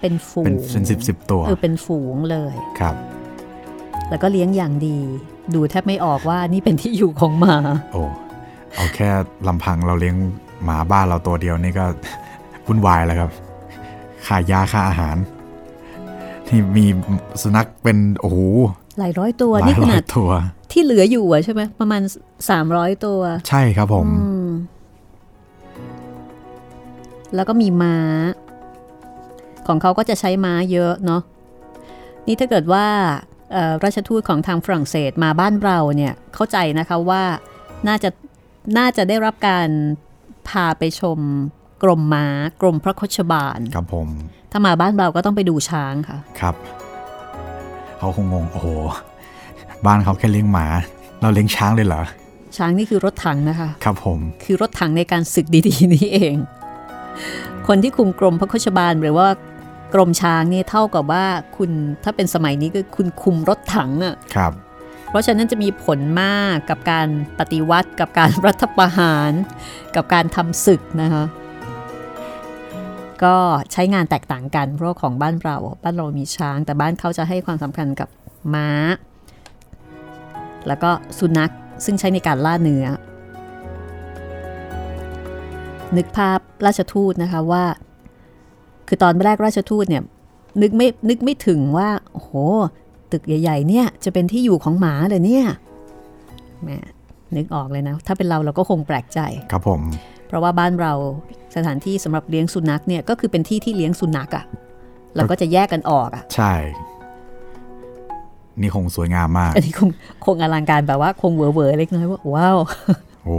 เป็นฝูงเป็นสิบสิบตัวคือเป็นฝูงเลยครับแล้วก็เลี้ยงอย่างดีดูแทบไม่ออกว่านี่เป็นที่อยู่ของหมาโอ้เอาแค่ลำพังเราเลี้ยงหมาบ้านเราตัวเดียวนี่ก็วุ่นวายแล้วครับค่ายาค่าอาหารที่มีสุนัขเป็นโอ้โหหลายร้อยตัวนี่ขนาดที่เหลืออยู่อะใช่ไหมประมาณสามร้อยตัวใช่ครับผมแล้วก็มีม้าของเขาก็จะใช้ม้าเยอะเนาะนี่ถ้าเกิดว่าราชทูตของทางฝรั่งเศสมาบ้านเราเนี่ยเข้าใจนะคะว่าน่าจะน่าจะได้รับการพาไปชมกรมม้ากรมพระโคชบาลครับผมถ้ามาบ้านเราก็ต้องไปดูช้างค่ะครับเขาคงงงโอ้โหบ้านเขาแค่เลี้ยงหมาเราเลี้ยงช้างเลยเหรอช้างนี่คือรถถังนะคะครับผมคือรถถังในการศึกดีๆนี่เองคนที่คุมกรมพระโคชบาลหรือว่ากรมช้างนี่เท่ากับว่าคุณถ้าเป็นสมัยนี้ก็คุณคุมรถถังอ่ะครับเพราะฉะนั้นจะมีผลมากกับการปฏิวัติกับการรัฐประหารกับการทำศึกนะคะก็ใช้งานแตกต่างกันเพราะของบ้านเราบ้านเรามีช้างแต่บ้านเขาจะให้ความสำคัญกับม้าแล้วก็สุนัขซึ่งใช้ในการล่าเนื้อนึกภาพราชทูตนะคะว่าคือตอนแรกราชทูตเนี่ยนึกไม่นึกไม่ถึงว่าโอ้โหตึกใหญ่ๆเนี่ยจะเป็นที่อยู่ของหมาเลยเนี่ยแม่นึกออกเลยนะถ้าเป็นเราเราก็คงแปลกใจครับผมเพราะว่าบ้านเราสถานที่สำหรับเลี้ยงสุนัขเนี่ยก็คือเป็นที่ที่เลี้ยงสุนัขอ่ะเราก็จะแยกกันออกอ่ะใช่นี่คงสวยงามมากอันนี้คงคงอลังการแบบว่าคงเวอร์ๆเล็กน้อยว่าว้าวโอ้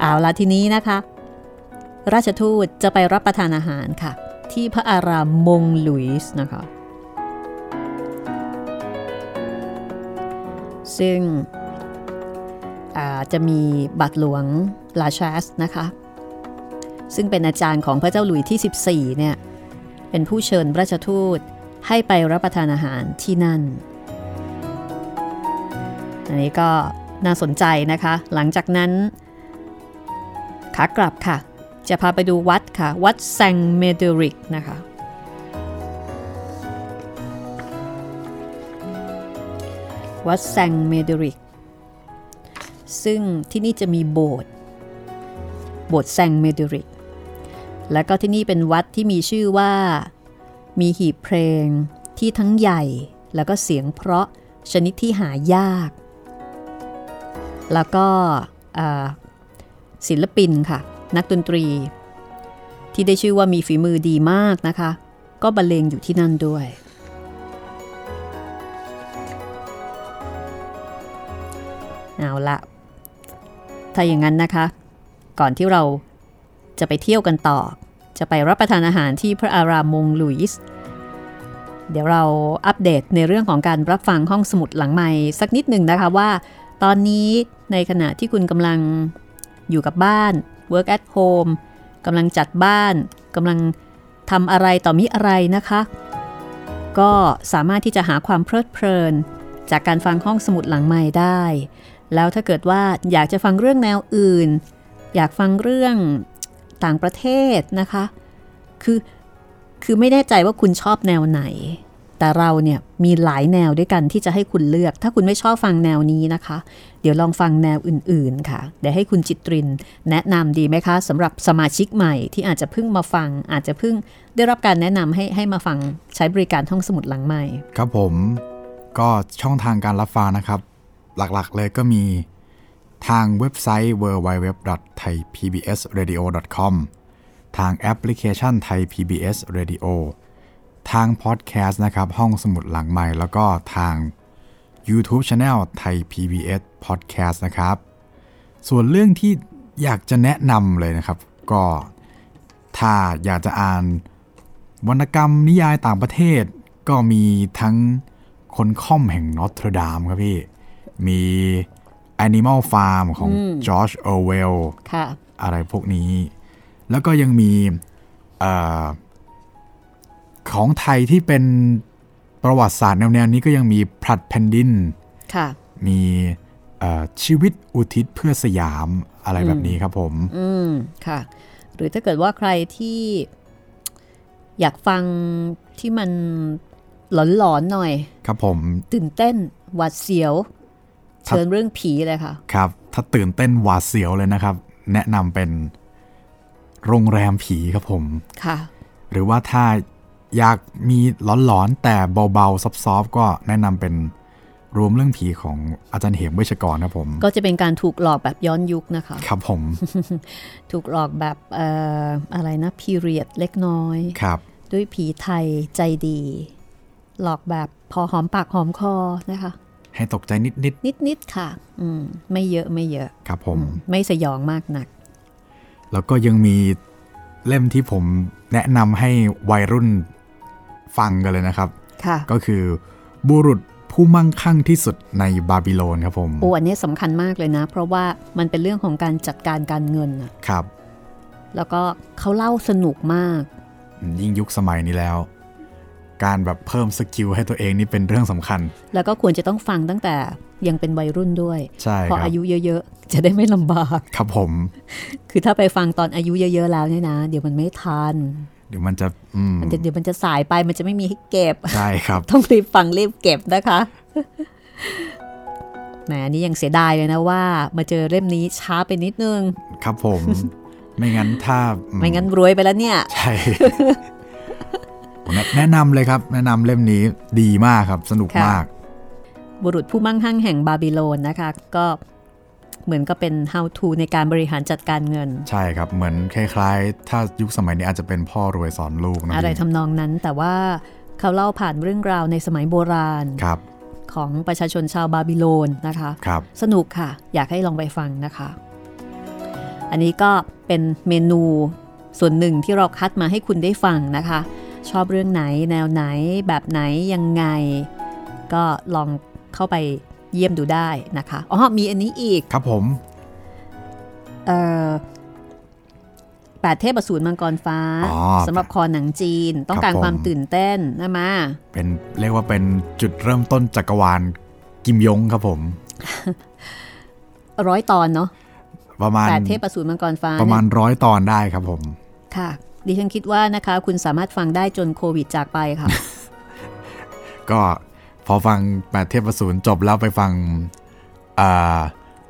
เอาละทีนี้นะคะราชทูตจะไปรับประทานอาหารค่ะที่พระอารามมงหลุยส์นะคะซึ่งจะมีบาทหลวงลาชาสนะคะซึ่งเป็นอาจารย์ของพระเจ้าหลุยส์ที่สิบสี่เนี่ยเป็นผู้เชิญราชทูตให้ไปรับประทานอาหารที่นั่นอันนี้ก็น่าสนใจนะคะหลังจากนั้นขากลับค่ะจะพาไปดูวัดค่ะวัดแซงเมเดริกนะคะวัดแซงเมเดริกซึ่งที่นี่จะมีโบสถ์โบสถ์แซงเมเดริกและก็ที่นี่เป็นวัดที่มีชื่อว่ามีหีบเพลงที่ทั้งใหญ่แล้วก็เสียงเพราะชนิดที่หายากแล้วก็ศิลปินค่ะนักดนตรีที่ได้ชื่อว่ามีฝีมือดีมากนะคะก็บรรเลงอยู่ที่นั่นด้วยเอาละถ้าอย่างนั้นนะคะก่อนที่เราจะไปเที่ยวกันต่อจะไปรับประทานอาหารที่พระอารามมงลุยส์เดี๋ยวเราอัปเดตในเรื่องของการรับฟังห้องสมุดหลังไมค์สักนิดหนึ่งนะคะว่าตอนนี้ในขณะที่คุณกำลังอยู่กับบ้าน work at home กำลังจัดบ้านกำลังทำอะไรต่อมิอะไรนะคะก็สามารถที่จะหาความเพลิดเพลินจากการฟังห้องสมุดหลังไมค์ได้แล้วถ้าเกิดว่าอยากจะฟังเรื่องแนวอื่นอยากฟังเรื่องต่างประเทศนะคะคือคือไม่แน่ใจว่าคุณชอบแนวไหนแต่เราเนี่ยมีหลายแนวด้วยกันที่จะให้คุณเลือกถ้าคุณไม่ชอบฟังแนวนี้นะคะเดี๋ยวลองฟังแนวอื่นๆค่ะเดี๋ยวให้คุณจิตรินแนะนำดีไหมคะสำหรับสมาชิกใหม่ที่อาจจะเพิ่งมาฟังอาจจะเพิ่งได้รับการแนะนำให้ให้มาฟังใช้บริการห้องสมุดหลังไมค์ครับผมก็ช่องทางการรับฟังนะครับหลักๆเลยก็มีทางเว็บไซต์ ดับเบิลยู ดับเบิลยู ดับเบิลยู ดอท ไทย พี บี เอส เรดิโอ ดอท คอม ทางแอปพลิเคชัน Thai พี บี เอส Radio ทางพอดแคสต์นะครับห้องสมุดหลังไมค์แล้วก็ทาง YouTube Channel ไทย พี บี เอส Podcast นะครับส่วนเรื่องที่อยากจะแนะนำเลยนะครับก็ถ้าอยากจะอ่านวรรณกรรมนิยายต่างประเทศก็มีทั้งคนค่อมแห่งนอตรดามครับพี่มี Animal Farm ของ George Orwell อะไรพวกนี้แล้วก็ยังมีเอ่อของไทยที่เป็นประวัติศาสตร์แนวๆนี้ก็ยังมีผลัดแผ่นดินมีชีวิตอุทิศเพื่อสยามอะไรแบบนี้ครับผมอืมค่ะหรือถ้าเกิดว่าใครที่อยากฟังที่มันหลอนๆหน่อยครับผมตื่นเต้นหวาดเสียวเชิญเรื่องผีเลยค่ะครับถ้าตื่นเต้นหวาดเสียวเลยนะครับแนะนำเป็นโรงแรมผีครับผมค่ะหรือว่าถ้าอยากมีหลอนๆแต่เบาๆซอฟๆก็แนะนำเป็นรวมเรื่องผีของอาจารย์เหมเวชกรครับผมก็จะเป็นการถูกหลอกแบบย้อนยุคนะคะครับผม ถูกหลอกแบบเอ่ออะไรนะพีเรียดเล็กน้อยครับด้วยผีไทยใจดีหลอกแบบพอหอมปากหอมคอนะคะให้ตกใจนิดๆ นิด นิด นิดค่ะอืมไม่เยอะไม่เยอะครับผมไม่สยองมากนักแล้วก็ยังมีเล่มที่ผมแนะนำให้วัยรุ่นฟังกันเลยนะครับก็คือบุรุษผู้มั่งคั่งที่สุดในบาบิโลนครับผมโอ้อันนี้สำคัญมากเลยนะเพราะว่ามันเป็นเรื่องของการจัดการการเงินครับแล้วก็เขาเล่าสนุกมากยิ่งยุคสมัยนี้แล้วการแบบเพิ่มสกิลให้ตัวเองนี่เป็นเรื่องสำคัญแล้วก็ควรจะต้องฟังตั้งแต่ยังเป็นวัยรุ่นด้วยพออายุเยอะๆจะได้ไม่ลำบากครับผมคือถ้าไปฟังตอนอายุเยอะๆแล้วเนี่ยนะเดี๋ยวมันไม่ทันเดี๋ยวมันจะมันจะเดี๋ยวมันจะสายไปมันจะไม่มีให้เก็บใช่ครับ ต้องรีบฟังรีบเก็บนะคะแหมนี่ยังเสียดายเลยนะว่ามาเจอเล่มนี้ช้าไปนิดนึงครับผมไม่งั้นถ้าไม่งั้นรวยไปแล้วเนี่ยใช่ แนะนำเลยครับแนะนำเล่มนี้ดีมากครับสนุกมากบุรุษผู้มั่งคั่งแห่งบาบิโลนนะคะก็เหมือนก็เป็น how to ในการบริหารจัดการเงินใช่ครับเหมือนคล้ายๆถ้ายุคสมัยนี้อาจจะเป็นพ่อรวยสอนลูกนะอะไรทำนองนั้นแต่ว่าเขาเล่าผ่านเรื่องราวในสมัยโบราณครับของประชาชนชาวบาบิโลนนะคะครับสนุกค่ะอยากให้ลองไปฟังนะคะอันนี้ก็เป็นเมนูส่วนหนึ่งที่เราคัดมาให้คุณได้ฟังนะคะชอบเรื่องไหนแนวไหนแบบไหนยังไงก็ลองเข้าไปเยี่ยมดูได้นะคะอ๋อมีอันนี้อีกครับผมเอ่อแปดเทพอสูรมังกรฟ้าสำหรับคอหนังจีนต้องการความตื่นเต้นนะมาเป็นเรียกว่าเป็นจุดเริ่มต้นจักรวาลกิมยงครับผมร้อยตอนเนาะประมาณแปดเทพอสูรมังกรฟ้าประมาณร้อยตอนได้ครับผมค่ะดิฉันคิดว่านะคะคุณสามารถฟังได้จนโควิดจากไปค่ะ ก็พอฟังแปดเทพอสูรจบแล้วไปฟังอ่า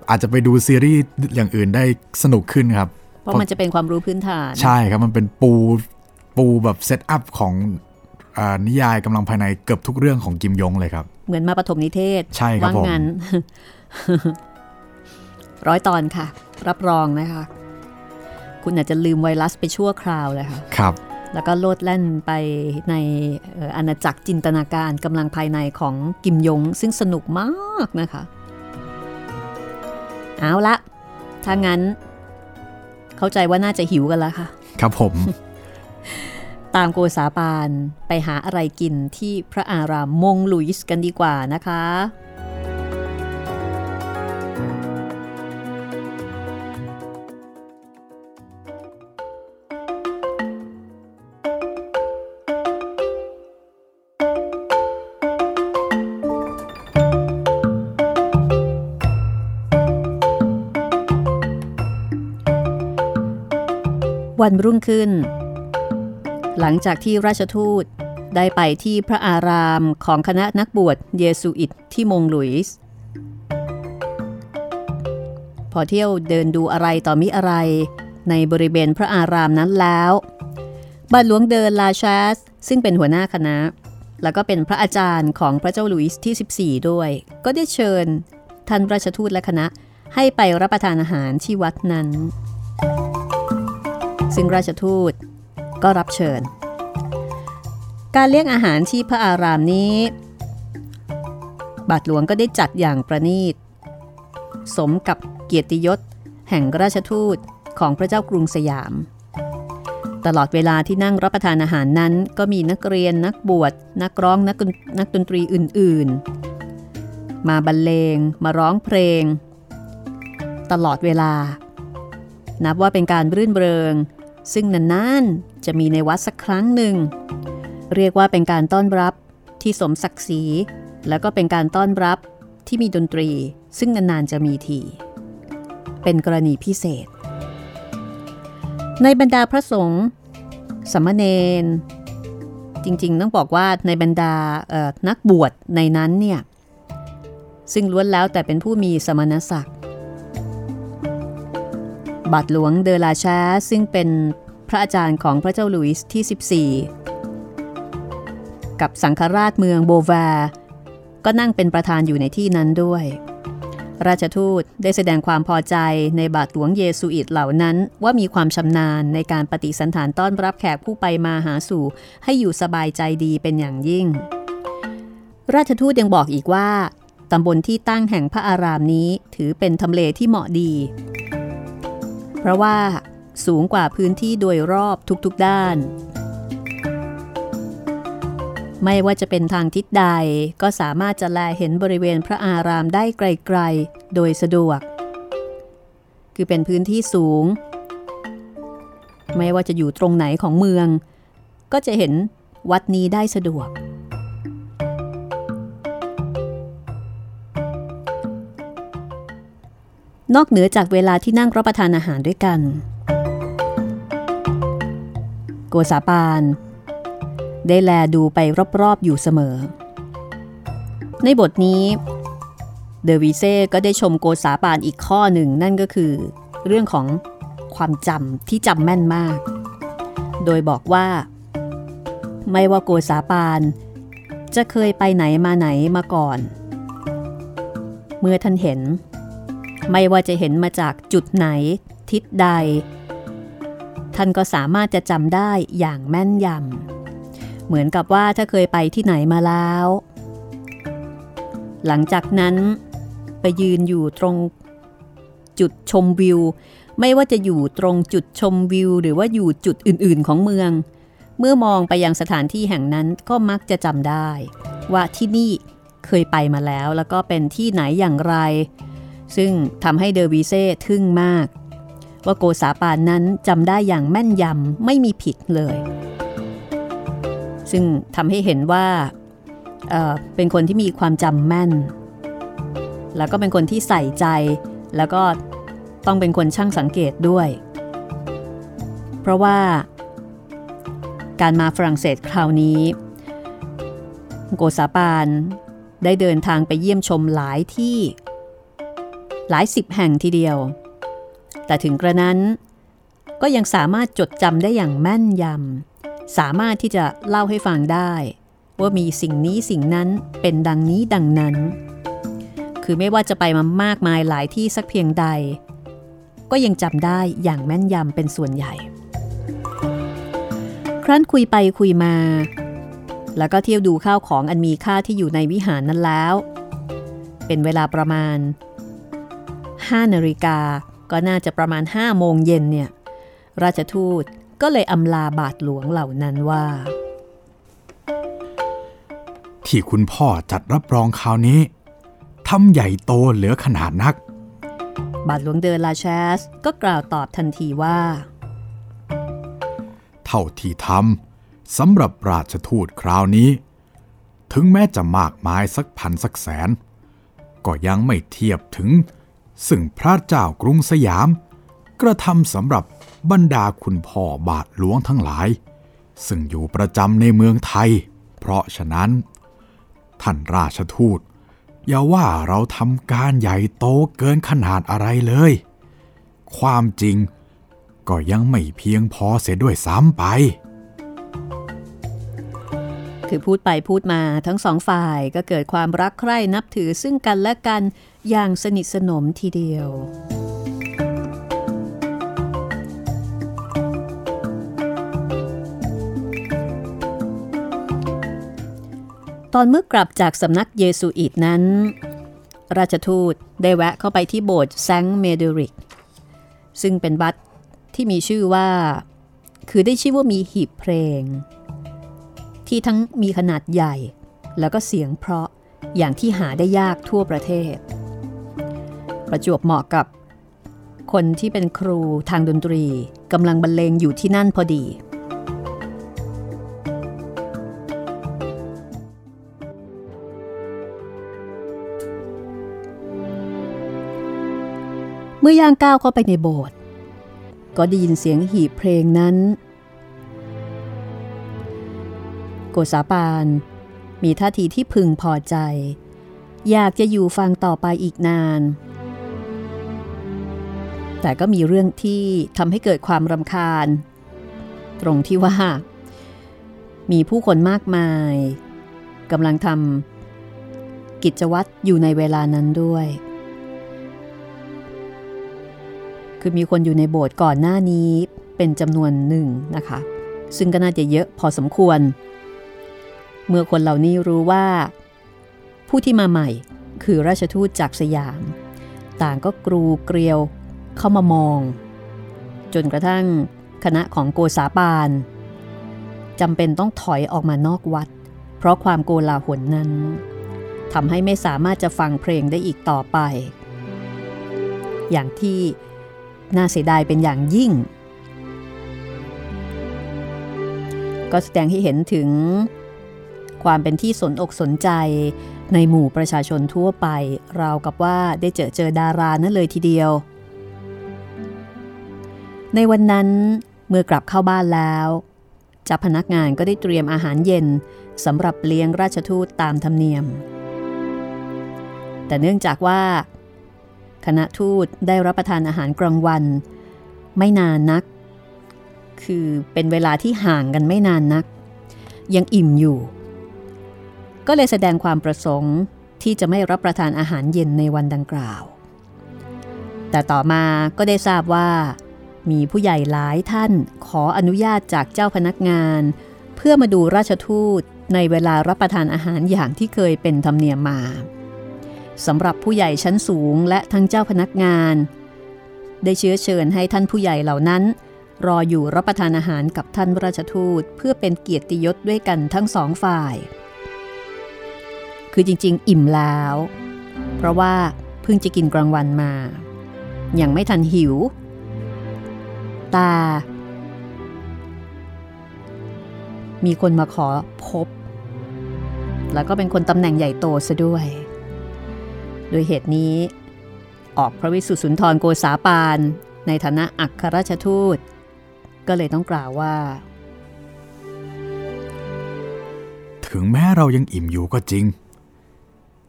อาจจะไปดูซีรีส์อย่างอื่นได้สนุกขึ้นครับเพราะมันจะเป็นความรู้พื้นฐานใช่ครับมันเป็นปูปูแบบเซตอัพของอ่านิยายกำลังภายในเกือบทุกเรื่องของกิมยงเลยครับเหมือนมาปฐมนิเทศใช่ครับผมว่างาน ร้อยตอนค่ะรับรองนะคะคุณอาจจะลืมไวรัสไปชั่วคราวเลยค่ะครับแล้วก็โลดแล่นไปในอาณาจักรจินตนาการกำลังภายในของกิมยงซึ่งสนุกมากนะคะเอาละถ้างั้นเข้าใจว่าน่าจะหิวกันแล้วค่ะครับผม ตามโกษาปานไปหาอะไรกินที่พระอารามมงหลุยส์กันดีกว่านะคะวันรุ่งขึ้นหลังจากที่ราชทูตได้ไปที่พระอารามของคณะนักบวชเยซูอิตที่มงหลุยส์พอเที่ยวเดินดูอะไรต่อมิอะไรในบริเวณพระอารามนั้นแล้วบาทหลวงเดอลาชาสซึ่งเป็นหัวหน้าคณะแล้วก็เป็นพระอาจารย์ของพระเจ้าหลุยส์ที่สิบสี่ด้วยก็ได้เชิญท่านราชทูตและคณะให้ไปรับประทานอาหารที่วัดนั้นซึ่งราชทูตก็รับเชิญการเลี้ยงอาหารที่พระอารามนี้ บาทหลวงก็ได้จัดอย่างประณีตสมกับเกียรติยศแห่งราชทูตของพระเจ้ากรุงสยามตลอดเวลาที่นั่งรับประทานอาหารนั้นก็มีนักเรียนนักบวชนักร้องนักนักดนตรีอื่นๆมาบรรเลงมาร้องเพลงตลอดเวลานับว่าเป็นการรื่นเริงซึ่งนานๆจะมีในวัดสักครั้งหนึ่งเรียกว่าเป็นการต้อนรับที่สมศักดิ์ศรีแล้วก็เป็นการต้อนรับที่มีดนตรีซึ่งนานๆจะมีทีเป็นกรณีพิเศษในบรรดาพระสงฆ์สามเณรจริงๆต้องบอกว่าในบรรดานักบวชในนั้นเนี่ยซึ่งล้วนแล้วแต่เป็นผู้มีสมณศักดิ์บาทหลวงเดลาแชซึ่งเป็นพระอาจารย์ของพระเจ้าหลุยส์ที่สิบสี่กับสังฆราชเมืองโบวาก็นั่งเป็นประธานอยู่ในที่นั้นด้วยราชทูตได้แสดงความพอใจในบาทหลวงเยซูอิตเหล่านั้นว่ามีความชำนาญในการปฏิสันถานต้อนรับแขกผู้ไปมาหาสู่ให้อยู่สบายใจดีเป็นอย่างยิ่งราชทูตยังบอกอีกว่าตำบลที่ตั้งแห่งพระอารามนี้ถือเป็นทำเลที่เหมาะดีเพราะว่าสูงกว่าพื้นที่โดยรอบทุกๆด้านไม่ว่าจะเป็นทางทิศใดก็สามารถจะแลเห็นบริเวณพระอารามได้ไกลๆโดยสะดวกคือเป็นพื้นที่สูงไม่ว่าจะอยู่ตรงไหนของเมืองก็จะเห็นวัดนี้ได้สะดวกนอกเหนือจากเวลาที่นั่งรับประทานอาหารด้วยกันโกษาปานได้แลดูไปรอบๆอยู่เสมอในบทนี้เดอวีเซ่ก็ได้ชมโกษาปานอีกข้อหนึ่งนั่นก็คือเรื่องของความจำที่จำแม่นมากโดยบอกว่าไม่ว่าโกษาปานจะเคยไปไหนมาไหนมาก่อนเมื่อท่านเห็นไม่ว่าจะเห็นมาจากจุดไหนทิศใดท่านก็สามารถจะจำได้อย่างแม่นยำเหมือนกับว่าถ้าเคยไปที่ไหนมาแล้วหลังจากนั้นไปยืนอยู่ตรงจุดชมวิวไม่ว่าจะอยู่ตรงจุดชมวิวหรือว่าอยู่จุดอื่นๆของเมืองเมื่อมองไปยังสถานที่แห่งนั้นก็มักจะจำได้ว่าที่นี่เคยไปมาแล้วแล้วก็เป็นที่ไหนอย่างไรซึ่งทำให้เดอวีเซ่ทึ่งมากว่าโกษาปานนั้นจำได้อย่างแม่นยำไม่มีผิดเลยซึ่งทำให้เห็นว่า เอ่อ เป็นคนที่มีความจำแม่นแล้วก็เป็นคนที่ใส่ใจแล้วก็ต้องเป็นคนช่างสังเกตด้วยเพราะว่าการมาฝรั่งเศสคราวนี้โกษาปานได้เดินทางไปเยี่ยมชมหลายที่หลายสิบแห่งทีเดียวแต่ถึงกระนั้นก็ยังสามารถจดจำได้อย่างแม่นยำสามารถที่จะเล่าให้ฟังได้ว่ามีสิ่งนี้สิ่งนั้นเป็นดังนี้ดังนั้นคือไม่ว่าจะไปมามากมายหลายที่สักเพียงใดก็ยังจำได้อย่างแม่นยำเป็นส่วนใหญ่ครั้นคุยไปคุยมาแล้วก็เที่ยวดูข้าวของอันมีค่าที่อยู่ในวิหารนั้นแล้วเป็นเวลาประมาณห้านาฬิกาก็น่าจะประมาณห้าโมงเย็นเนี่ยราชทูตก็เลยอำลาบาทหลวงเหล่านั้นว่าที่คุณพ่อจัดรับรองคราวนี้ทำใหญ่โตเหลือขนาดนักบาทหลวงเดลาแชสก็กล่าวตอบทันทีว่าเท่าที่ทำสำหรับราชทูตคราวนี้ถึงแม้จะมากมายสักพันสักแสนก็ยังไม่เทียบถึงซึ่งพระเจ้ากรุงสยามกระทำสำหรับบรรดาคุณพ่อบาทหลวงทั้งหลายซึ่งอยู่ประจำในเมืองไทยเพราะฉะนั้นท่านราชทูตอย่าว่าเราทำการใหญ่โตเกินขนาดอะไรเลยความจริงก็ยังไม่เพียงพอเสียด้วยซ้ำไปคือพูดไปพูดมาทั้งสองฝ่ายก็เกิดความรักใคร่นับถือซึ่งกันและกันอย่างสนิทสนมทีเดียว อนเมื่อกลับจากสำนักเยซูอิตนั้นราชทูตได้แวะเข้าไปที่โบสถ์แซงต์เมเดริกซึ่งเป็นวัดที่มีชื่อว่าคือได้ชื่อว่ามีหีบเพลงที่ทั้งมีขนาดใหญ่แล้วก็เสียงเพราะอย่างที่หาได้ยากทั่วประเทศประจวบเหมาะกับคนที่เป็นครูทางดนตรีกำลังบรรเลงอยู่ที่นั่นพอดีเมื่อย่างก้าวเข้าไปในโบสถ์ก็ได้ยินเสียงหีบเพลงนั้นโกษาปานมีท่าทีที่พึงพอใจอยากจะอยู่ฟังต่อไปอีกนานแต่ก็มีเรื่องที่ทำให้เกิดความรำคาญตรงที่ว่ามีผู้คนมากมายกำลังทำกิจวัตรอยู่ในเวลานั้นด้วยคือมีคนอยู่ในโบสถ์ก่อนหน้านี้เป็นจำนวนหนึ่งนะคะซึ่งก็น่าจะเยอะพอสมควรเมื่อคนเหล่านี้รู้ว่าผู้ที่มาใหม่คือราชทูตจากสยามต่างก็กรูเกลียวเข้ามามองจนกระทั่งคณะของโกษาปานจำเป็นต้องถอยออกมานอกวัดเพราะความโกลาหลนั้นทำให้ไม่สามารถจะฟังเพลงได้อีกต่อไปอย่างที่น่าเสียดายเป็นอย่างยิ่งก็แสดงให้เห็นถึงความเป็นที่สนอกสนใจในหมู่ประชาชนทั่วไปราวกับว่าได้เจอเจอดารานั่นเลยทีเดียวในวันนั้นเมื่อกลับเข้าบ้านแล้วเจ้าพนักงานก็ได้เตรียมอาหารเย็นสำหรับเลี้ยงราชทูตตามธรรมเนียมแต่เนื่องจากว่าคณะทูตได้รับประทานอาหารกลางวันไม่นานนักคือเป็นเวลาที่ห่างกันไม่นานนักยังอิ่มอยู่ก็เลยแสดงความประสงค์ที่จะไม่รับประทานอาหารเย็นในวันดังกล่าวแต่ต่อมาก็ได้ทราบว่ามีผู้ใหญ่หลายท่านขออนุญาตจากเจ้าพนักงานเพื่อมาดูราชทูตในเวลารับประทานอาหารอย่างที่เคยเป็นธรรมเนียมมาสำหรับผู้ใหญ่ชั้นสูงและทั้งเจ้าพนักงานได้เชื้อเชิญให้ท่านผู้ใหญ่เหล่านั้นรออยู่รับประทานอาหารกับท่านราชทูตเพื่อเป็นเกียรติยศด้วยกันทั้งสองฝ่ายคือจริงๆอิ่มแล้วเพราะว่าเพิ่งจะกินกลางวันมายังไม่ทันหิวตามีคนมาขอพบแล้วก็เป็นคนตำแหน่งใหญ่โตซะด้วยโดยเหตุนี้ออกพระวิสุทธิสุนทรโกษาปานในฐานะอัครราชทูตก็เลยต้องกล่าวว่าถึงแม้เรายังอิ่มอยู่ก็จริง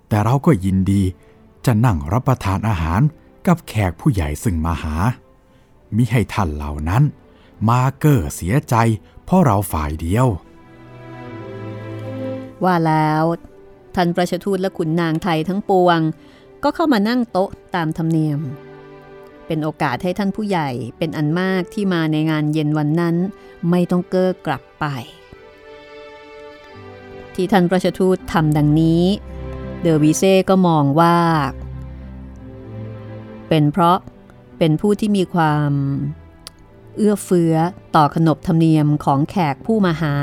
แต่เราก็ยินดีจะนั่งรับประทานอาหารกับแขกผู้ใหญ่ซึ่งมาหามิให้ท่านเหล่านั้นมาเก้อเสียใจเพราะเราฝ่ายเดียวว่าแล้วท่านราชทูตและขุนนางไทยทั้งปวงก็เข้ามานั่งโต๊ะตามธรรมเนียมเป็นโอกาสให้ท่านผู้ใหญ่เป็นอันมากที่มาในงานเย็นวันนั้นไม่ต้องเก้อกลับไปที่ท่านราชทูตทำดังนี้เดอวิเซ่ก็มองว่าเป็นเพราะเป็นผู้ที่มีความเอื้อเฟื้อต่อขนบธรรมเนียมของแขกผู้มาหา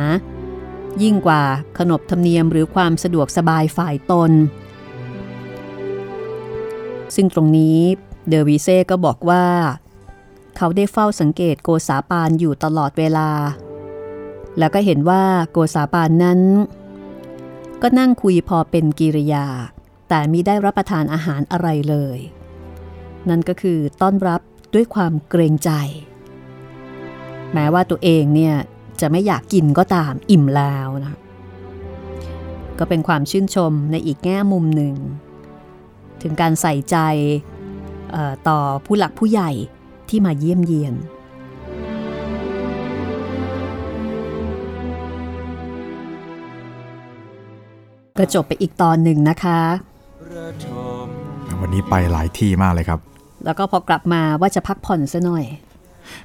ยิ่งกว่าขนบธรรมเนียมหรือความสะดวกสบายฝ่ายตนซึ่งตรงนี้เดอวิเซ่ก็บอกว่าเขาได้เฝ้าสังเกตโกษาปานอยู่ตลอดเวลาแล้วก็เห็นว่าโกษาปานนั้นก็นั่งคุยพอเป็นกิริยาแต่มิได้รับประทานอาหารอะไรเลยนั่นก็คือต้อนรับด้วยความเกรงใจแม้ว่าตัวเองเนี่ยจะไม่อยากกินก็ตามอิ่มแล้วนะก็เป็นความชื่นชมในอีกแง่มุมหนึ่งถึงการใส่ใจต่อผู้หลักผู้ใหญ่ที่มาเยี่ยมเยียนก็จบไปอีกตอนหนึ่งนะคะวันนี้ไปหลายที่มากเลยครับแล้วก็พอกลับมาว่าจะพักผ่อนซะหน่อย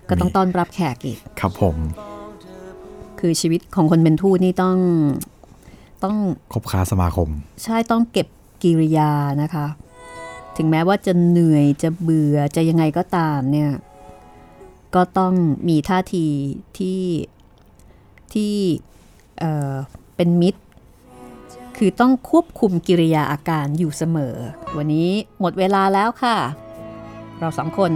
ก็ต้องต้อนรับแขกอีกครับผมคือชีวิตของคนเป็นทูตนี่ต้อง ต้องคบค้าสมาคมใช่ต้องเก็บกิริยานะคะถึงแม้ว่าจะเหนื่อยจะเบื่อจะยังไงก็ตามเนี่ยก็ต้องมีท่าทีที่ที่เอ่อเป็นมิตรคือต้องควบคุมกิริยาอาการอยู่เสมอวันนี้หมดเวลาแล้วค่ะเราสองคน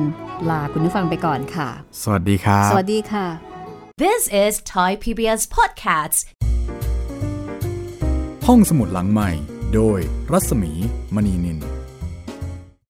ลาคุณผู้ฟังไปก่อนค่ะสวัสดีค่ะสวัสดีค่ะ This is Thai พี บี เอส Podcasts ห้องสมุดหลังใหม่โดยรัศมีมณีนิน